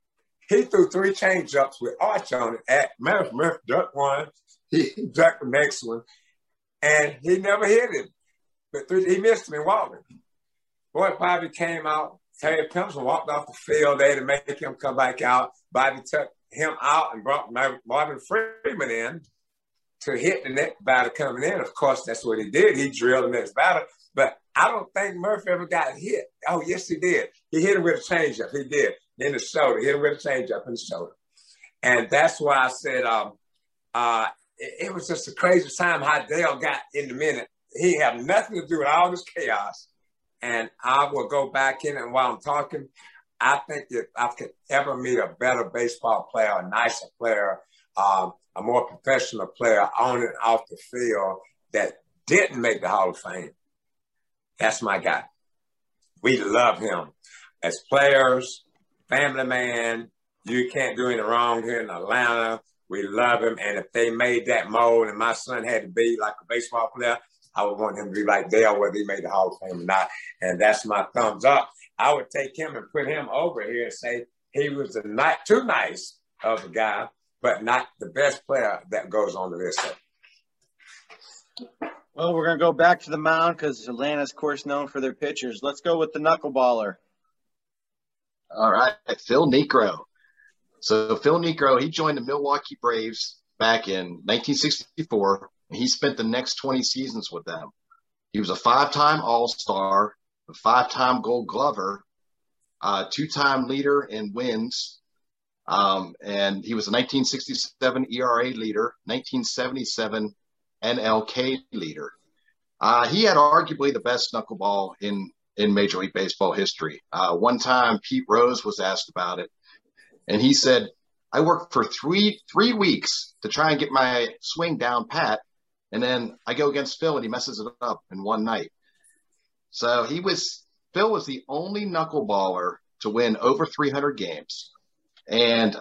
He threw three change-ups with Arch on it at Murph. Murph ducked one, he ducked the next one, and he never hit him. But three, he missed him in Walton. Boy, Bobby came out. Terry Pimpson walked off the field there to make him come back out. Bobby took him out and brought Marvin Freeman in to hit the next batter coming in. Of course, that's what he did. He drilled the next batter. But I don't think Murphy ever got hit. Oh, yes, he did. He hit him with a changeup. He did. In the shoulder. Hit him with a changeup in the shoulder. And that's why I said um, uh, it, it was just a crazy time how Dale got in the minute. He had nothing to do with all this chaos. And I will go back in, and while I'm talking, I think if I could ever meet a better baseball player, a nicer player, um, a more professional player on and off the field that didn't make the Hall of Fame, that's my guy. We love him. As players, family man, you can't do any wrong here in Atlanta. We love him. And if they made that mold and my son had to be like a baseball player, I would want him to be like Dale, whether he made the Hall of Fame or not. And that's my thumbs up. I would take him and put him over here and say he was the not too nice of a guy, but not the best player that goes on the list. Well, we're going to go back to the mound because Atlanta's, of course, known for their pitchers. Let's go with the knuckleballer. All right, Phil Niekro. So Phil Niekro, he joined the Milwaukee Braves back in nineteen sixty-four. He spent the next twenty seasons with them. He was a five-time All-Star, a five-time Gold Glover, uh, two-time leader in wins, um, and he was a nineteen sixty-seven E R A leader, nineteen seventy-seven N L K leader. Uh, he had arguably the best knuckleball in, in Major League Baseball history. Uh, one time, Pete Rose was asked about it, and he said, I worked for three three weeks to try and get my swing down pat, and then I go against Phil, and he messes it up in one night. So he was Phil was the only knuckleballer to win over three hundred games. And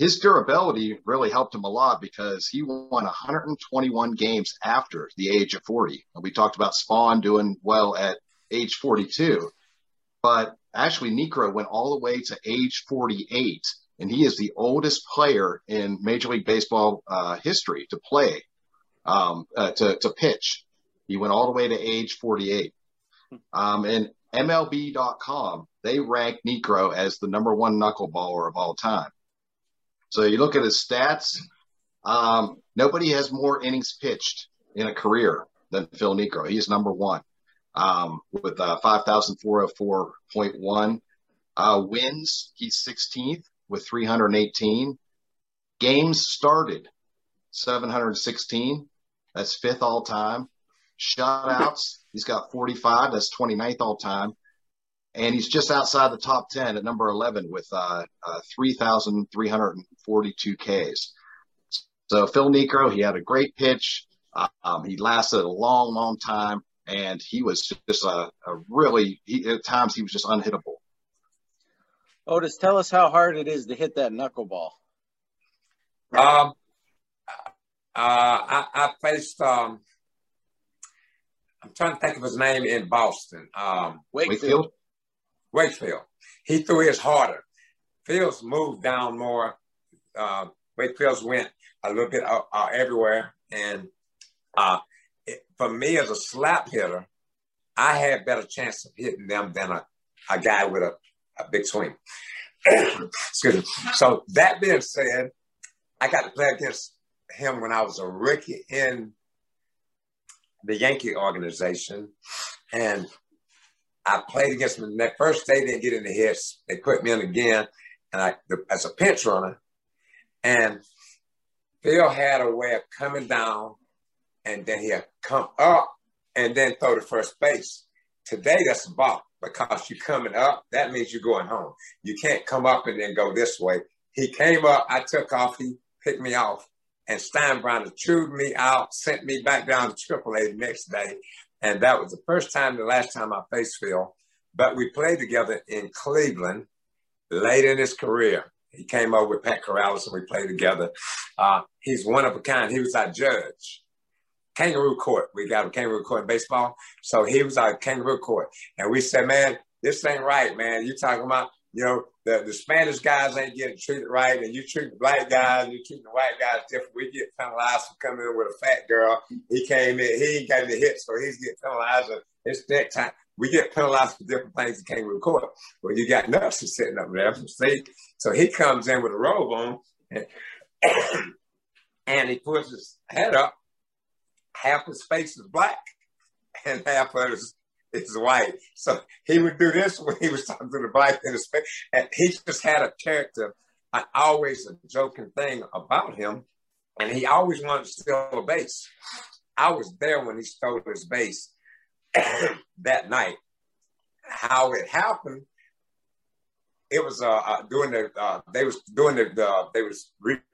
his durability really helped him a lot because he won one hundred twenty-one games after the age of forty. And we talked about Spahn doing well at age forty-two. But actually, Niekro went all the way to age forty-eight, and he is the oldest player in Major League Baseball uh, history to play. Um, uh, to, to pitch. He went all the way to age forty-eight. Um, and M L B dot com, they ranked Niekro as the number one knuckleballer of all time. So you look at his stats, um, nobody has more innings pitched in a career than Phil Niekro. He's number one um, with uh, five thousand four hundred four point one. Uh, wins, he's sixteenth with three hundred eighteen. Games started, seven hundred sixteen. That's fifth all time. Shutouts, he's got forty-five. That's twenty-ninth all time. And he's just outside the top ten at number eleven with uh, uh, three thousand three hundred forty-two Ks. So Phil Niekro, he had a great pitch. Um, he lasted a long, long time. And he was just a, a really, he, at times he was just unhittable. Otis, tell us how hard it is to hit that knuckleball. Um. Uh, I, I faced, um, I'm trying to think of his name in Boston. Um, Wakefield. Wakefield. He threw his harder. Fields moved down more. Uh, Wakefield's went a little bit uh, uh, everywhere. And uh, it, for me as a slap hitter, I had better chance of hitting them than a, a guy with a, a big swing. Excuse me. So that being said, I got to play against him when I was a rookie in the Yankee organization, and I played against him. That first day, they didn't get any hits. They put me in again, and I the, as a pinch runner. And Phil had a way of coming down, and then he'd come up, and then throw to first base. Today, that's a ball because you're coming up. That means you're going home. You can't come up and then go this way. He came up. I took off. He picked me off. And Steinbrenner chewed me out, sent me back down to triple A the next day. And that was the first time, the last time I faced Phil. But we played together in Cleveland late in his career. He came over with Pat Corrales and we played together. Uh, he's one of a kind. He was our judge. Kangaroo Court. We got a Kangaroo Court in baseball. So he was our Kangaroo Court. And we said, man, this ain't right, man. You talking about, you know, the, the Spanish guys ain't getting treated right, and you treat the black guys, you treat the white guys different. We get penalized for coming in with a fat girl. He came in, he ain't got any hits, so he's getting penalized. And it's that time. We get penalized for different things in Kangaroo Court. Well, you got nuts sitting up there. See? So he comes in with a robe on, and, and he puts his head up. Half his face is black, and half of his is white. So he would do this when he was talking to the black in his face. And he just had a character, I always a joking thing about him, and he always wanted to steal a base. I was there when he stole his base that night. How it happened, it was uh, uh, doing the uh, they was doing the, the they was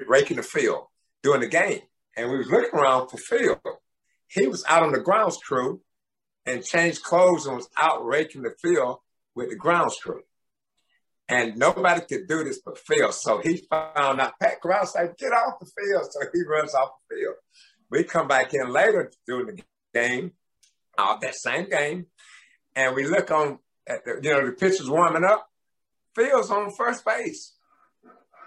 raking the field during the game, and we was looking around for Phil. He was out on the grounds crew and changed clothes and was out raking the field with the grounds crew. And nobody could do this but Phil. So he found out. Pat Corrales said, "Get off the field!" So he runs off the field. We come back in later during the game. Uh, that same game, and we look on, at the, you know, the pitcher's warming up. Phil's on first base.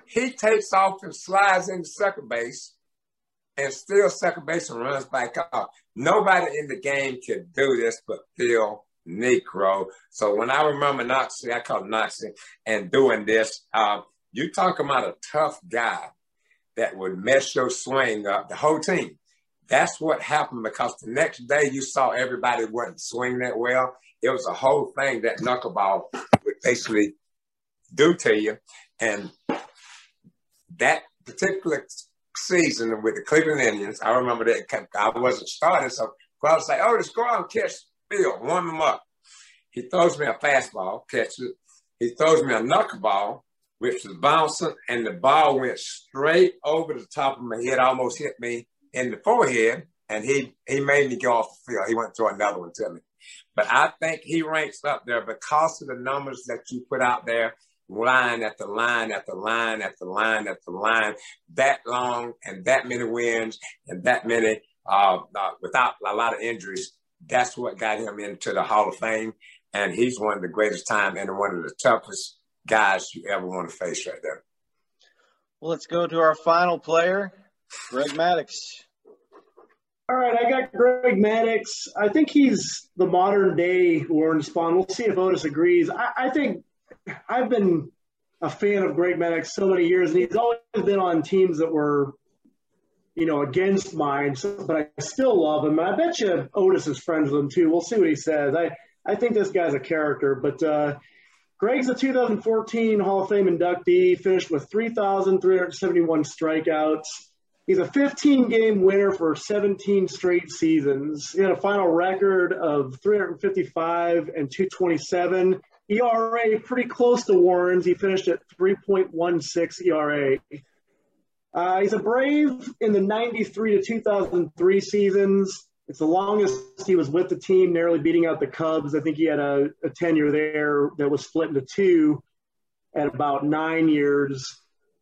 He takes off and slides into second base and steals second base and runs back up. Nobody in the game could do this but Phil Niekro. So when I remember Noxie, I call Noxie, and doing this, uh, you talking about a tough guy that would mess your swing up, the whole team. That's what happened, because the next day you saw everybody wasn't swinging that well. It was a whole thing that knuckleball would basically do to you. And that particular season with the Cleveland Indians, I remember that I wasn't starting, so I was like, oh, just go out and catch Phil, warm him up. He throws me a fastball, catches it. He throws me a knuckleball, which was bouncing, and the ball went straight over the top of my head, almost hit me in the forehead, and he he made me go off the field. He went through another one to me. But I think he ranks up there because of the numbers that you put out there, line after line after line after line after line, that long and that many wins and that many uh, uh, without a lot of injuries. That's what got him into the Hall of Fame, and he's one of the greatest time and one of the toughest guys you ever want to face right there. Well, let's go to our final player, Greg Maddux. All right, I got Greg Maddux. I think he's the modern day Warren Spahn. We'll see if Otis agrees. I, I think I've been a fan of Greg Maddux so many years, and he's always been on teams that were, you know, against mine, so, but I still love him. I bet you Otis is friends with him, too. We'll see what he says. I, I think this guy's a character, but uh, Greg's a two thousand fourteen Hall of Fame inductee, finished with three thousand three hundred seventy-one strikeouts. He's a fifteen-game winner for seventeen straight seasons. He had a final record of three fifty-five and two twenty-seven. E R A pretty close to Warren's. He finished at three point one six E R A. Uh, he's a Brave in the ninety-three to two thousand three seasons. It's the longest he was with the team, narrowly beating out the Cubs. I think he had a, a tenure there that was split into two at about nine years.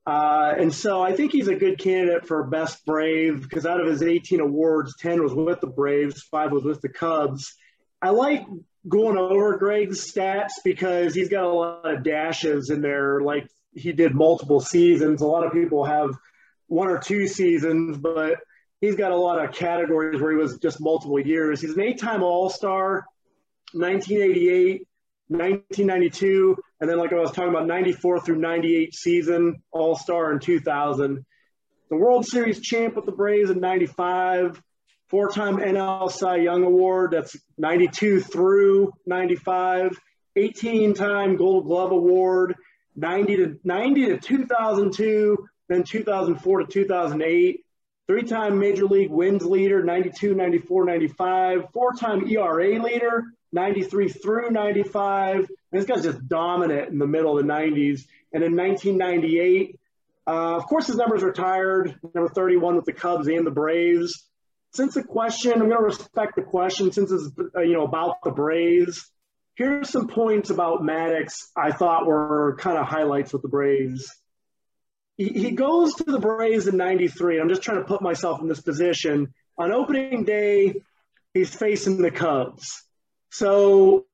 Uh, and so I think he's a good candidate for Best Brave, because out of his eighteen awards, ten was with the Braves, five was with the Cubs. I like going over Greg's stats because he's got a lot of dashes in there. Like, he did multiple seasons. A lot of people have one or two seasons, but he's got a lot of categories where he was just multiple years. He's an eight-time All-Star, nineteen eighty-eight, nineteen ninety-two, and then, like I was talking about, ninety-four through ninety-eight season, All-Star in two thousand. The World Series champ with the Braves in ninety-five, four-time N L Cy Young Award, that's ninety-two through ninety-five, eighteen-time Gold Glove Award, ninety to two thousand two, then two thousand four to two thousand eight, three-time Major League wins leader, ninety-two, ninety-four, ninety-five, four-time E R A leader, ninety-three through ninety-five. This guy's just dominant in the middle of the nineties. And in nineteen ninety-eight, uh, of course, his number's retired, number thirty-one with the Cubs and the Braves. since the question, I'm going to respect the question since it's uh, you know about the Braves. Here's some points about Maddux I thought were kind of highlights with the Braves. He, he goes to the Braves in ninety-three. I'm just trying to put myself in this position. On opening day, he's facing the Cubs. So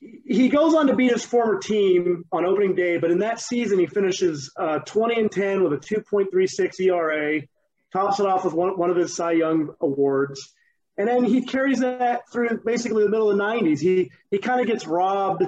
he goes on to beat his former team on opening day, but in that season, he finishes uh, twenty and ten with a two point three six E R A, tops it off with one, one of his Cy Young awards. And then he carries that through basically the middle of the nineties. He, he kind of gets robbed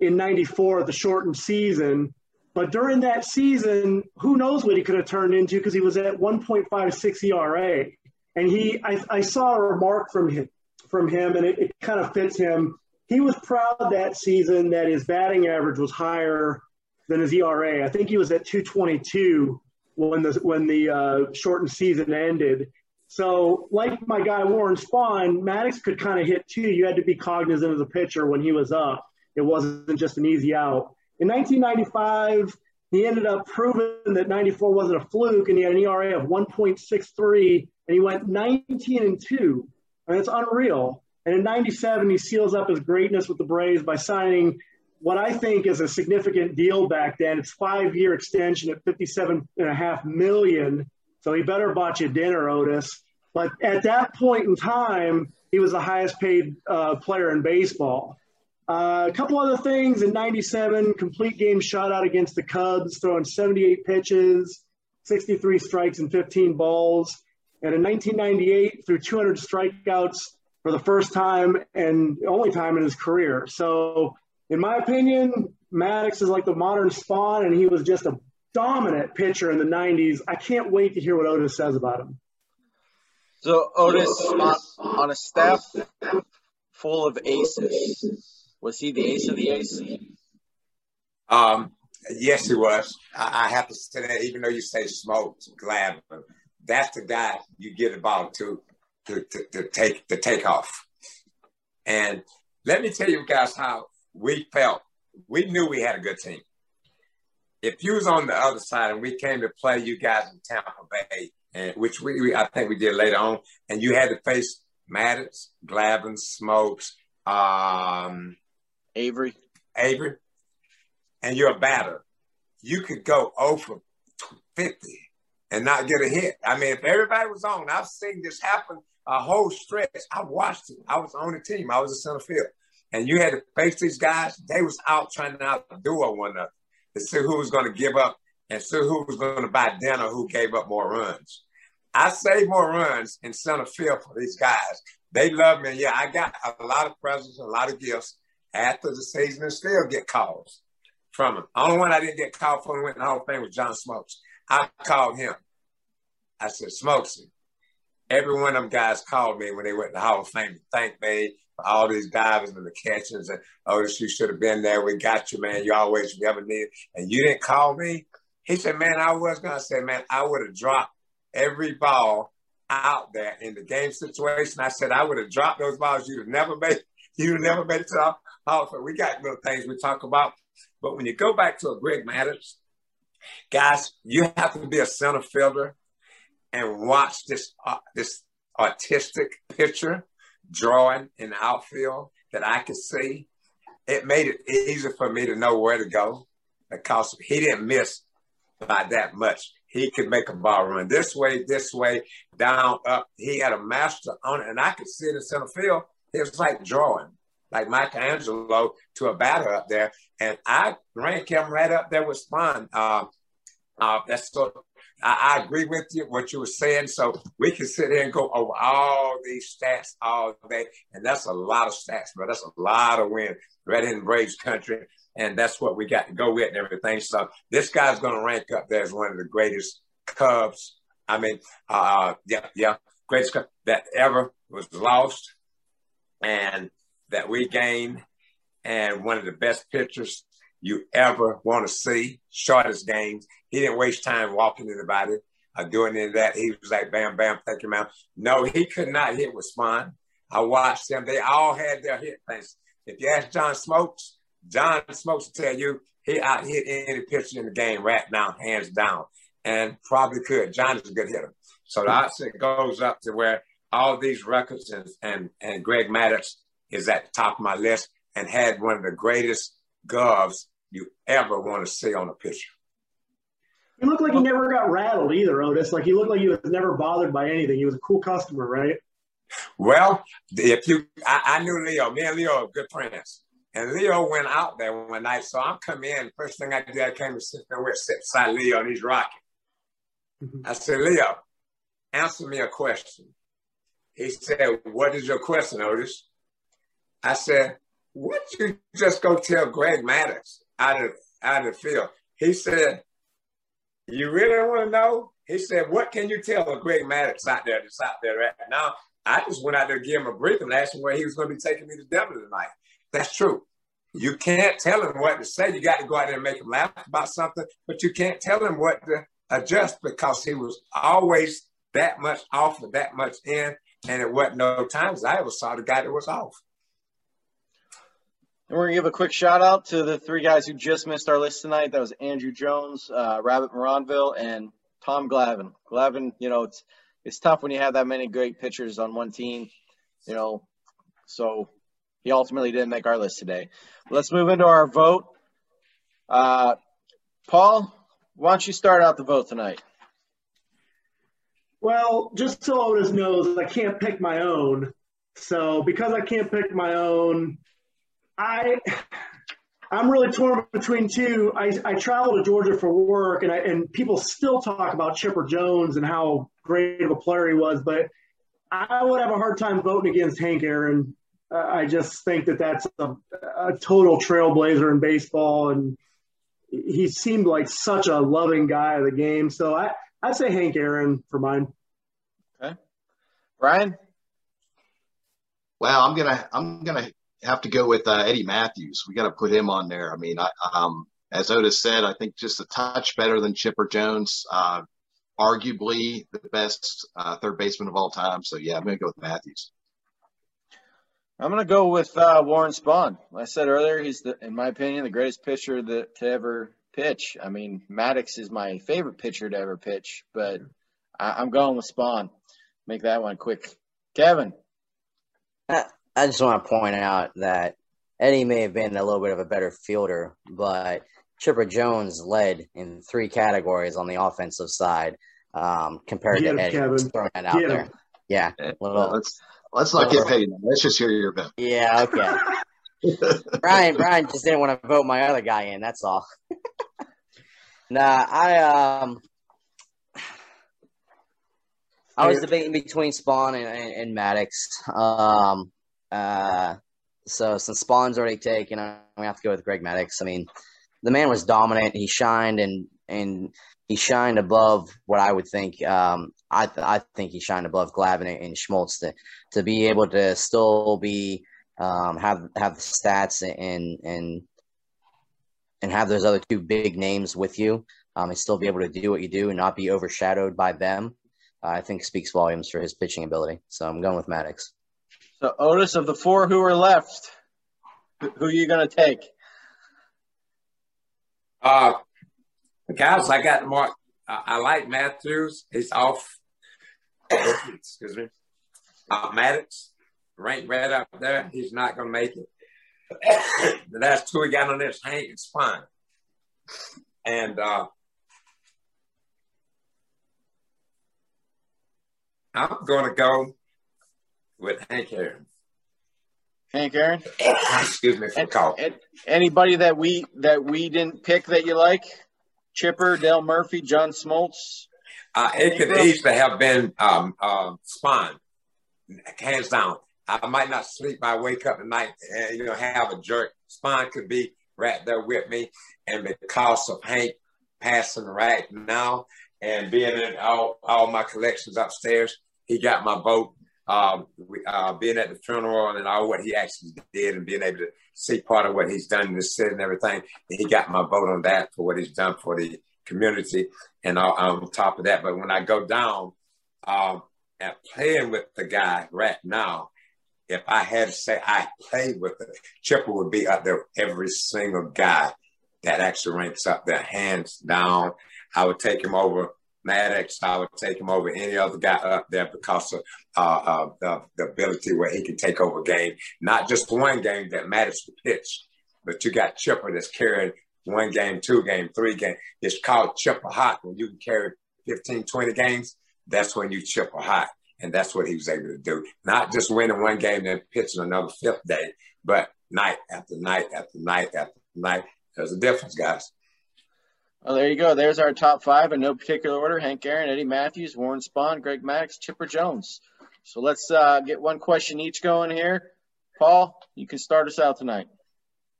in ninety-four at the shortened season. But during that season, who knows what he could have turned into because he was at one point five six E R A. And he, I, I saw a remark from him, from him and it, it kind of fits him. He was proud that season that his batting average was higher than his E R A. I think he was at two twenty-two when the when the uh, shortened season ended. So, like my guy Warren Spahn, Maddux could kind of hit too. You had to be cognizant of the pitcher when he was up. It wasn't just an easy out. In nineteen ninety-five, he ended up proving that ninety-four wasn't a fluke, and he had an E R A of one point six three, and he went nineteen and two. And it's unreal. And in ninety-seven, he seals up his greatness with the Braves by signing what I think is a significant deal back then. It's five-year extension at fifty-seven and a half million dollars. So he better bought you dinner, Otis. But at that point in time, he was the highest-paid uh, player in baseball. Uh, a couple other things in ninety-seven: complete game shutout against the Cubs, throwing seventy-eight pitches, sixty-three strikes, and fifteen balls. And in nineteen ninety-eight, threw two hundred strikeouts for the first time and only time in his career. So, in my opinion, Maddux is like the modern Spahn, and he was just a dominant pitcher in the nineties. I can't wait to hear what Otis says about him. So, Otis, on, on a staff full of aces, was he the ace of the ace? Um, yes, he was. I, I have to say that, even though you say Smoltz, Glavine, that's the guy you get the ball to. To, to, to take the takeoff. And let me tell you guys how we felt. We knew we had a good team. If you was on the other side and we came to play you guys in Tampa Bay, and which we, we I think we did later on, and you had to face Maddux, Glavine, Smoltz, um, Avery. Avery, and you're a batter, you could go oh for fifty and not get a hit. I mean, if everybody was on, I've seen this happen a whole stretch. I watched it. I was on the team. I was in center field. And you had to face these guys. They was out trying to outdo one another to see who was going to give up and see who was going to buy dinner, who gave up more runs. I saved more runs in center field for these guys. They love me. Yeah, I got a lot of presents, a lot of gifts after the season and still get calls from them. The only one I didn't get called for and went in the Hall of Fame was John Smoltz. I called him. I said, Smoltz, every one of them guys called me when they went to the Hall of Fame to thank me for all these divers and the catches. And, oh, you should have been there. We got you, man. You always never needed. And you didn't call me? He said, man, I was going to say, man, I would have dropped every ball out there in the game situation. I said, I would have dropped those balls. You'd have never made, you'd have never made it to the Hall of Fame. We got little things we talk about. But when you go back to a Greg Maddux, guys, you have to be a center fielder and watch this uh, this artistic picture drawing in the outfield that I could see. It made it easier for me to know where to go because he didn't miss by that much. He could make a ball run this way, this way, down, up. He had a master on it, and I could see it in center field. It was like drawing, like Michelangelo to a batter up there. And I ranked him right up there with Spahn. Uh, uh, that's so, I, I agree with you, what you were saying. So we can sit here and go over all these stats all day. And that's a lot of stats, bro. That's a lot of wins right in Braves country. And that's what we got to go with and everything. So this guy's going to rank up there as one of the greatest Cubs. I mean, uh, yeah, yeah, greatest Cubs that ever was lost and that we gained. And one of the best pitchers you ever want to see, shortest games. He didn't waste time walking anybody or doing any of that. He was like, bam, bam, thank you, ma'am. No, he could not hit with Spahn. I watched them. They all had their hit things. If you ask John Smoltz, John Smoltz will tell you he out hit any pitcher in the game right now, hands down, and probably could. John is a good hitter. So the outset goes up to where all these records, and, and, and Greg Maddux is at the top of my list, and had one of the greatest gloves you ever want to see on a picture. You looked like he never got rattled either, Otis. Like, he looked like he was never bothered by anything. He was a cool customer, right? Well, if you, I, I knew Leo. Me and Leo are good friends. And Leo went out there one night, so I'm coming in. First thing I did, I came to sit there with sit beside Leo, and he's rocking. Mm-hmm. I said, Leo, answer me a question. He said, what is your question, Otis? I said, what you just go tell Greg Maddux out of, out of the field? He said, you really want to know? He said, what can you tell a Greg Maddux out there that's out there right now? I just went out there to give him a briefing and asked him where he was going to be taking me to Denver tonight. That's true. You can't tell him what to say. You got to go out there and make him laugh about something, but you can't tell him what to adjust, because he was always that much off and that much in, and it wasn't no times I ever saw the guy that was off. And we're going to give a quick shout out to the three guys who just missed our list tonight. That was Andrew Jones, uh, Rabbit Moranville, and Tom Glavine. Glavine, you know, it's, it's tough when you have that many great pitchers on one team, you know, so he ultimately didn't make our list today. Let's move into our vote. Uh, Paul, why don't you start out the vote tonight? Well, just so Otis knows, I can't pick my own. So because I can't pick my own, I, I'm really torn between two. I, I travel to Georgia for work, and I, and people still talk about Chipper Jones and how great of a player he was, but I would have a hard time voting against Hank Aaron. Uh, I just think that that's a, a total trailblazer in baseball, and he seemed like such a loving guy of the game. So I, I'd say Hank Aaron for mine. Okay. Brian? Wow, I'm going to I'm going to – have to go with uh, Eddie Mathews. We got to put him on there. I mean, I, um, as Otis said, I think just a touch better than Chipper Jones, uh, arguably the best uh, third baseman of all time. So, yeah, I'm going to go with Mathews. I'm going to go with uh, Warren Spahn. Like I said earlier, he's, the, in my opinion, the greatest pitcher that to ever pitch. I mean, Maddux is my favorite pitcher to ever pitch, but I, I'm going with Spahn. Make that one quick. Kevin. Uh. I just want to point out that Eddie may have been a little bit of a better fielder, but Chipper Jones led in three categories on the offensive side um, compared get to Eddie. Him, just throwing that out get there. Him. Yeah. Little, let's let's not little, get paid. Let's just hear your vote. Yeah, okay. Brian, Brian just didn't want to vote my other guy in, that's all. nah, I um I was debating between Spahn and, and, and Maddux. Um Uh, so since Spawn's already taken, I'm gonna have to go with Greg Maddux. I mean, the man was dominant. He shined, and and he shined above what I would think. Um, I th I think he shined above Glavine and Smoltz to to be able to still be um have have the stats and and and have those other two big names with you. Um, and still be able to do what you do and not be overshadowed by them. Uh, I think speaks volumes for his pitching ability. So I'm going with Maddux. So, Otis, of the four who are left, who are you going to take? Uh, the guys I got more, uh, I like Mathews. He's off. Excuse me. Uh, Maddux, ranked right up there. He's not going to make it. The last two we got on this, Hank and Spahn. And uh, I'm going to go with Hank Aaron. Hank Aaron? Excuse me for and, the call. Anybody that we that we didn't pick that you like? Chipper, Dale Murphy, John Smoltz? Uh, it could easily have been um, uh, Spahn, hands down. I might not sleep. I wake up at night and, you know, have a jerk. Spahn could be right there with me. And because of Hank passing right now and being in all, all my collections upstairs, he got my vote. Um, uh, being at the funeral and all what he actually did and being able to see part of what he's done in the city and everything. He got my vote on that for what he's done for the community and all, on top of that. But when I go down um, and playing with the guy right now, if I had to say I played with him, Chipper would be up there. Every single guy that actually ranks up there, hands down. I would take him over Maddux, I would take him over any other guy up there because of uh, uh, the ability where he can take over a game. Not just one game that Maddux could pitch, but you got Chipper that's carrying one game, two game, three game. It's called Chipper hot. When you can carry fifteen, twenty games, that's when you Chipper hot. And that's what he was able to do. Not just winning one game, then pitching another fifth day, but night after night after night after night. There's a difference, guys. Well, there you go. There's our top five in no particular order. Hank Aaron, Eddie Mathews, Warren Spahn, Greg Maddux, Chipper Jones. So let's uh, get one question each going here. Paul, you can start us out tonight.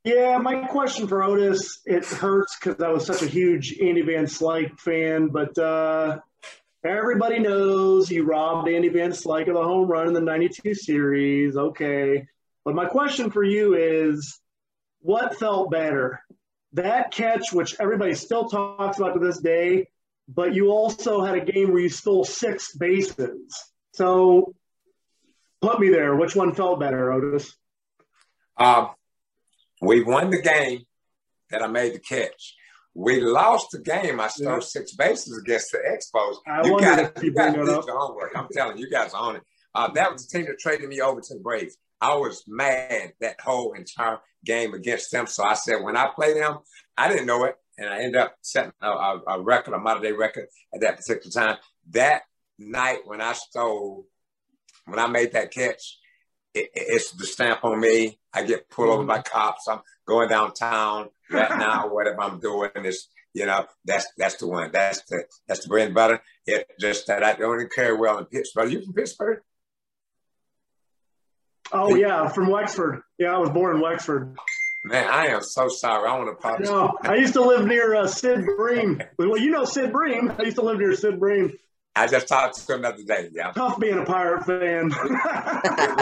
Yeah, my question for Otis, it hurts because I was such a huge Andy Vance like fan, but uh, everybody knows he robbed Andy Vance like of a home run in the ninety-two series. Okay. But my question for you is, what felt better? That catch, which everybody still talks about to this day, but you also had a game where you stole six bases. So put me there. Which one felt better, Otis? Uh, we won the game that I made the catch. We lost the game. I stole yeah. six bases against the Expos. I you guys, you guys did up. your homework. I'm telling you, you guys own it. Uh, that was the team that traded me over to the Braves. I was mad that whole entire game against them. So I said, when I play them, I didn't know it. And I ended up setting a, a, a record, a modern day record at that particular time. That night when I stole, when I made that catch, it, it's the stamp on me. I get pulled over by cops. I'm going downtown right now, whatever I'm doing. It's, you know, that's that's the one. That's the that's the bread and butter. It just that I don't carry well in Pittsburgh. Are you from Pittsburgh? Oh, yeah, from Wexford. Yeah, I was born in Wexford. Man, I am so sorry. I want to apologize. No, I used to live near uh, Sid Bream. Well, you know Sid Bream. I used to live near Sid Bream. I just talked to him the other day, yeah. Tough being a Pirate fan.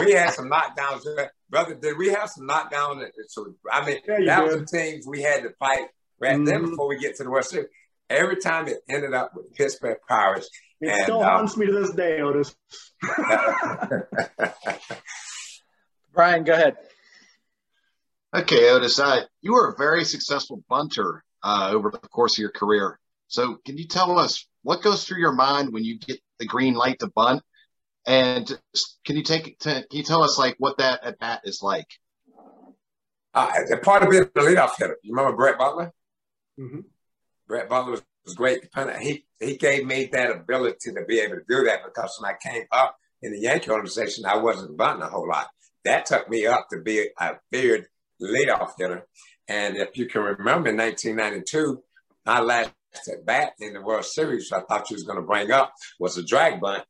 We had some knockdowns. Brother, did we have some knockdowns? So, I mean, yeah, that did. was the teams we had to fight right mm-hmm. then before we get to the West Series. Every time it ended up with Pittsburgh Pirates. It and, still haunts um, me to this day, Otis. Brian, go ahead. Okay, Otis, uh, you were a very successful bunter uh, over the course of your career. So can you tell us what goes through your mind when you get the green light to bunt? And can you take to, can you tell us like what that at bat is like? Uh, part of being a leadoff hitter. You remember Brett Butler? Mm-hmm. Brett Butler was, was great. He he gave me that ability to be able to do that because when I came up in the Yankee organization, I wasn't bunting a whole lot. That took me up to be a feared leadoff hitter. And if you can remember, in nineteen ninety-two, my last at bat in the World Series, I thought you was going to bring up, was a drag bunt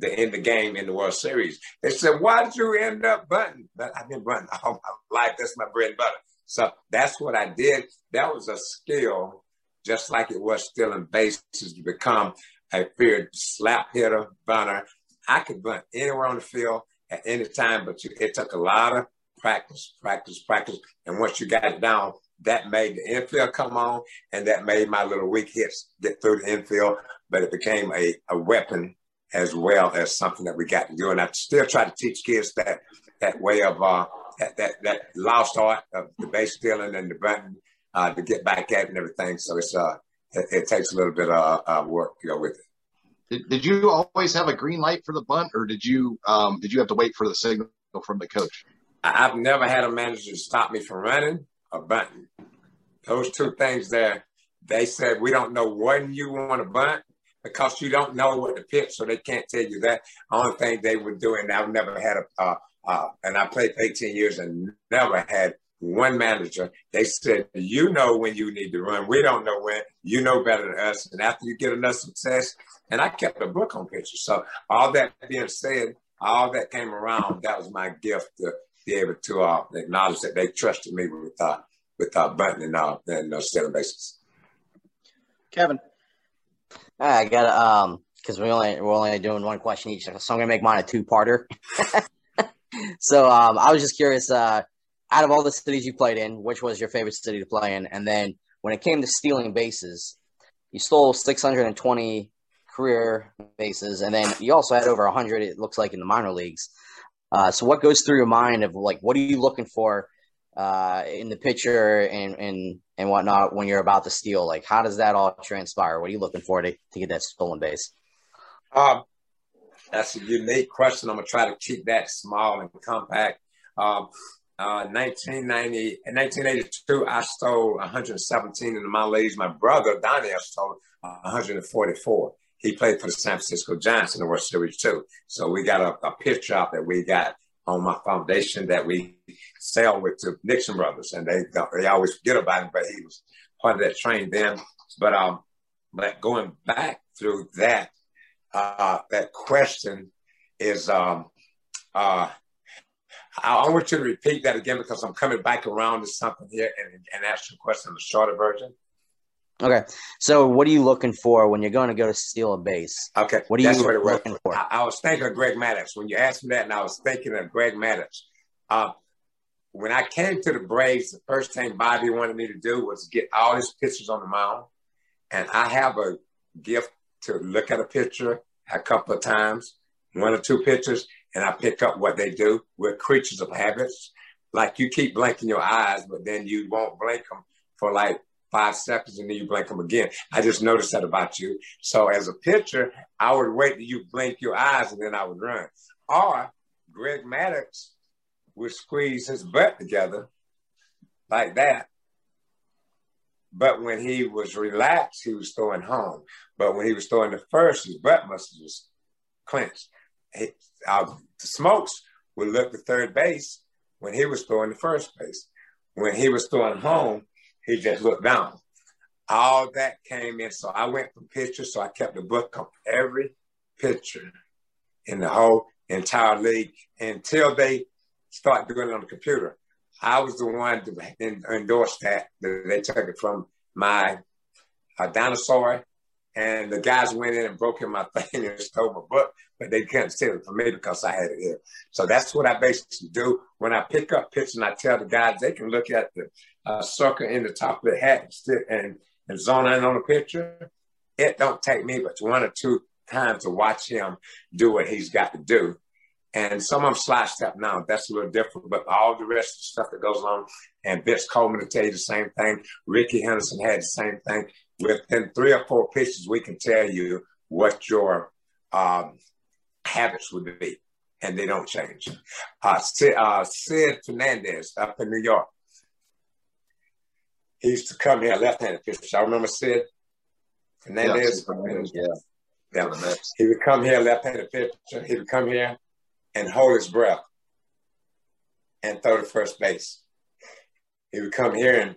to end the game in the World Series. They said, why did you end up bunting? But I've been bunting all my life. That's my bread and butter. So that's what I did. That was a skill, just like it was still in bases, to become a feared slap hitter, bunter. I could bunt anywhere on the field at any time, but you, it took a lot of practice, practice, practice. And once you got it down, that made the infield come on, and that made my little weak hits get through the infield. But it became a, a weapon as well as something that we got to do. And I still try to teach kids that that way of uh, that, that that lost art of the base stealing and the bunting uh, to get back at it and everything. So it's uh, it, it takes a little bit of uh, work to go with it. Did, did you always have a green light for the bunt, or did you um, did you have to wait for the signal from the coach? I've never had a manager stop me from running or bunting. Those two things there, they said, we don't know when you want to bunt because you don't know what to pitch, so they can't tell you that. Only thing they would do, and I've never had a, uh, uh, and I played for eighteen years and never had one manager. They said, you know when you need to run. We don't know when. You know better than us. And after you get enough success, and I kept a book on pitchers. So all that being said, all that came around, that was my gift to be able to uh, acknowledge that they trusted me with uh, with uh, bunting and uh, and uh, stealing bases. Kevin, I got um because we only we're only doing one question each, so I'm gonna make mine a two-parter. So um, I was just curious. Uh, out of all the cities you played in, which was your favorite city to play in? And then when it came to stealing bases, you stole six hundred twenty career bases, and then you also had over one hundred, it looks like, in the minor leagues. Uh, so what goes through your mind of, like, what are you looking for uh, in the pitcher and, and and whatnot when you're about to steal? Like, how does that all transpire? What are you looking for to, to get that stolen base? Um, that's a unique question. I'm going to try to keep that small and compact. Um, uh, nineteen ninety, in nineteen eighty-two, I stole one hundred seventeen in my leagues. My brother, Donnie, I stole one hundred forty-four. He played for the San Francisco Giants in the World Series, too. So we got a, a picture out that we got on my foundation that we sell with the Nixon brothers, and they they always forget about him, but he was part of that train then. But um, but going back through that, uh, that question is um, uh, I, I want you to repeat that again because I'm coming back around to something here and and ask your question in the shorter version. Okay, so what are you looking for when you're going to go to steal a base? Okay, what are That's you what looking was. for? I, I was thinking of Greg Maddux when you asked me that, and I was thinking of Greg Maddux. Uh, when I came to the Braves, the first thing Bobby wanted me to do was get all his pictures on the mound, and I have a gift to look at a picture a couple of times, one or two pictures, and I pick up what they do. We're creatures of habits. Like, you keep blinking your eyes, but then you won't blink them for like five seconds and then you blink them again. I just noticed that about you. So as a pitcher, I would wait till you blink your eyes and then I would run. Or Greg Maddux would squeeze his butt together like that. But when he was relaxed, he was throwing home. But when he was throwing the first, his butt muscles was clenched. He, uh, Smoltz would look to third base when he was throwing the first base. When he was throwing home, he just looked down. All that came in. So I went from pictures. So I kept the book of every picture in the whole entire league until they start doing it on the computer. I was the one to endorse that. They took it from my uh, dinosaur, and the guys went in and broke in my thing and stole my book, but they couldn't steal it from me because I had it here. So that's what I basically do. When I pick up pictures and I tell the guys, they can look at the uh, sucker in the top of the hat and, and, and zone in on the picture. It don't take me but one or two times to watch him do what he's got to do. And some of them sliced up now. That's a little different, but all the rest of the stuff that goes on, and Vince Coleman will tell you the same thing. Ricky Henderson had the same thing. Within three or four pictures, we can tell you what your um, habits would be, and they don't change. Uh, Sid, uh, Sid Fernandez up in New York. He used to come here, left-handed pitcher. Y'all remember Sid Fernandez? Yeah. yeah. yeah. He would come here, left-handed pitcher. He would come here and hold his breath and throw to first base. He would come here and,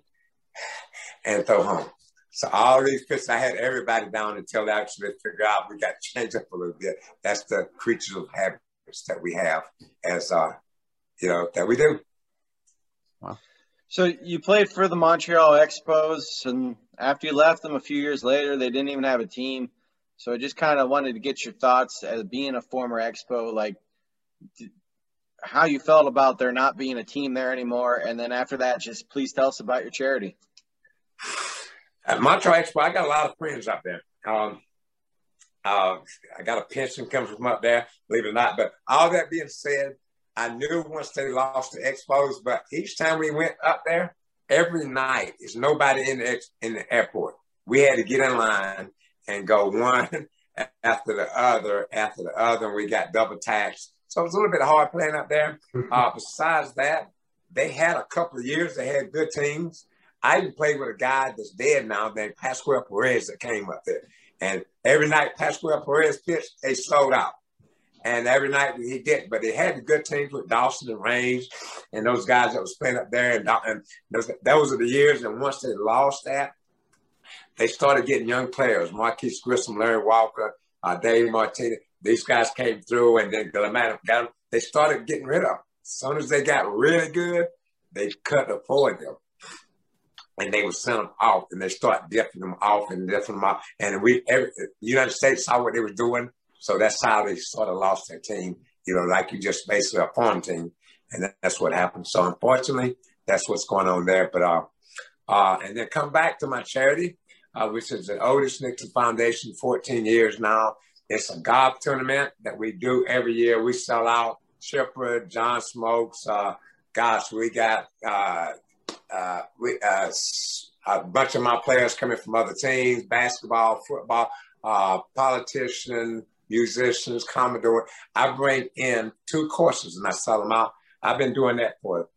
and throw home. So all these pitches, I had everybody down until they actually figure out we got to change up a little bit. That's the creatures of habits that we have as, uh, you know, that we do. Wow. So you played for the Montreal Expos, and after you left them a few years later, they didn't even have a team. So I just kind of wanted to get your thoughts as being a former Expo, like how you felt about there not being a team there anymore. And then after that, just please tell us about your charity. At Montreal Expo, I got a lot of friends up there. Um, uh, I got a pension coming from up there, believe it or not. But all that being said, I knew once they lost the Expos, but each time we went up there, every night, there's nobody in the, in the airport. We had to get in line and go one after the other, after the other, and we got double taxed. So it was a little bit hard playing up there. Uh, besides that, they had a couple of years, they had good teams. I even played with a guy that's dead now named Pascual Pérez that came up there. And every night Pascual Pérez pitched, they sold out. And every night he did. But they had the good teams with Dawson and Range and those guys that was playing up there. And, and those, those are the years. And once they lost that, they started getting young players. Marquise Grissom, Larry Walker, uh, Dave Martinez. These guys came through and then got them. They started getting rid of them. As soon as they got really good, they couldn't afford them. And they would send them off, and they start diffing them off and diffing them off. And we, every, the United States saw what they were doing, so that's how they sort of lost their team. You know, like you just basically a pawn team, and that, that's what happened. So unfortunately, that's what's going on there. But uh, uh, and then come back to my charity, uh, which is the Otis Nixon Foundation. fourteen years now. It's a golf tournament that we do every year. We sell out. Chipper, John Smoltz. Uh, gosh, we got. Uh, Uh, we, uh, a bunch of my players coming from other teams, basketball, football, uh, politicians, musicians, commodore. I bring in two courses and I sell them out. I've been doing that for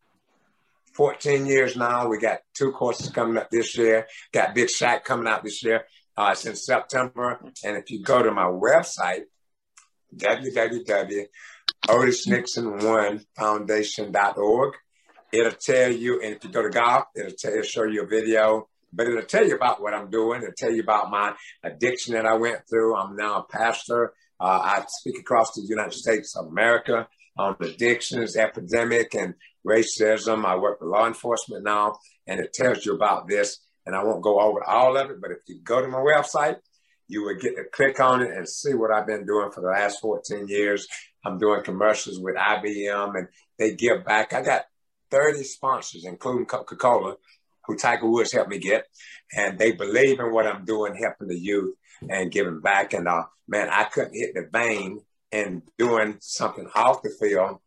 fourteen years now. We got two courses coming up this year. Got Big Shot coming out this year uh, since September. And if you go to my website, Otis Nixon One Foundation dot org, it'll tell you, and if you go to golf, it'll, tell, it'll show you a video, but it'll tell you about what I'm doing. It'll tell you about my addiction that I went through. I'm now a pastor. Uh, I speak across the United States of America on addictions, epidemic, and racism. I work with law enforcement now, and it tells you about this, and I won't go over all of it, but if you go to my website, you would get to click on it and see what I've been doing for the last fourteen years. I'm doing commercials with I B M, and they give back. I got thirty sponsors, including Coca-Cola, who Tiger Woods helped me get, and they believe in what I'm doing, helping the youth and giving back. And uh, man, I couldn't hit the vein in doing something off the field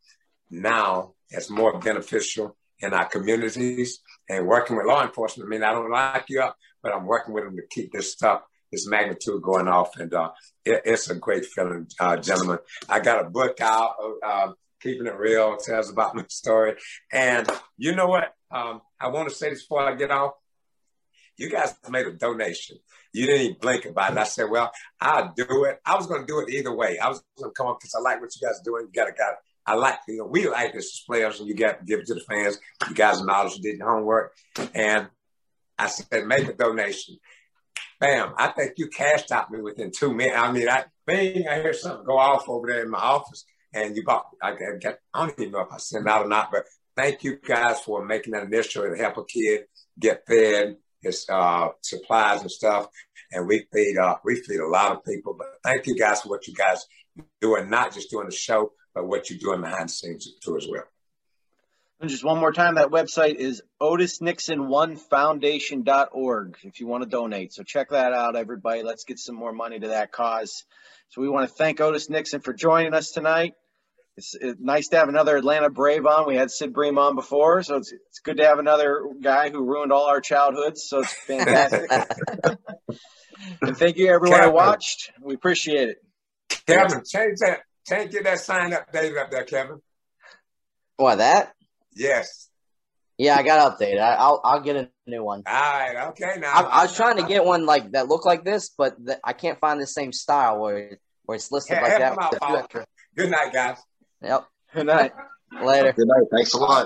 now that's more beneficial in our communities. And working with law enforcement, I mean, I don't lock you up, but I'm working with them to keep this stuff, this magnitude going off, and uh, it, it's a great feeling, uh, gentlemen. I got a book out, uh, Keeping It Real, tells about my story. And you know what? Um, I want to say this before I get off. You guys made a donation. You didn't even blink about it. I said, well, I'll do it. I was going to do it either way. I was going to come up because I like what you guys are doing. You got to got it. I like, you know, we like this as players, and you got to give it to the fans. You guys acknowledged you did your homework. And I said, make a donation. Bam, I think you cashed out me within two minutes. I mean, I bang, I hear something go off over there in my office, and you bought, I, I don't even know if I sent out or not, but thank you guys for making that initiative to help a kid get fed, his uh, supplies and stuff. And we feed, uh, we feed a lot of people, but thank you guys for what you guys are doing, not just doing the show, but what you're doing behind the scenes too as well. And just one more time, that website is Otis Nixon One Foundation dot org if you want to donate. So check that out, everybody. Let's get some more money to that cause. So we want to thank Otis Nixon for joining us tonight. It's, it's nice to have another Atlanta Brave on. We had Sid Bream on before, so it's, it's good to have another guy who ruined all our childhoods. So it's fantastic. And thank you, everyone Kevin, who watched. We appreciate it. Kevin, change that. Change get that sign up, David, up there, Kevin. What, that? Yes. Yeah, I got updated. I, I'll I'll get a new one. All right. Okay. Now I, I was trying to get one like that looked like this, but the, I can't find the same style where where it's listed like that. Good night, guys. Yep. Good night. Later. Good night. Thanks a lot.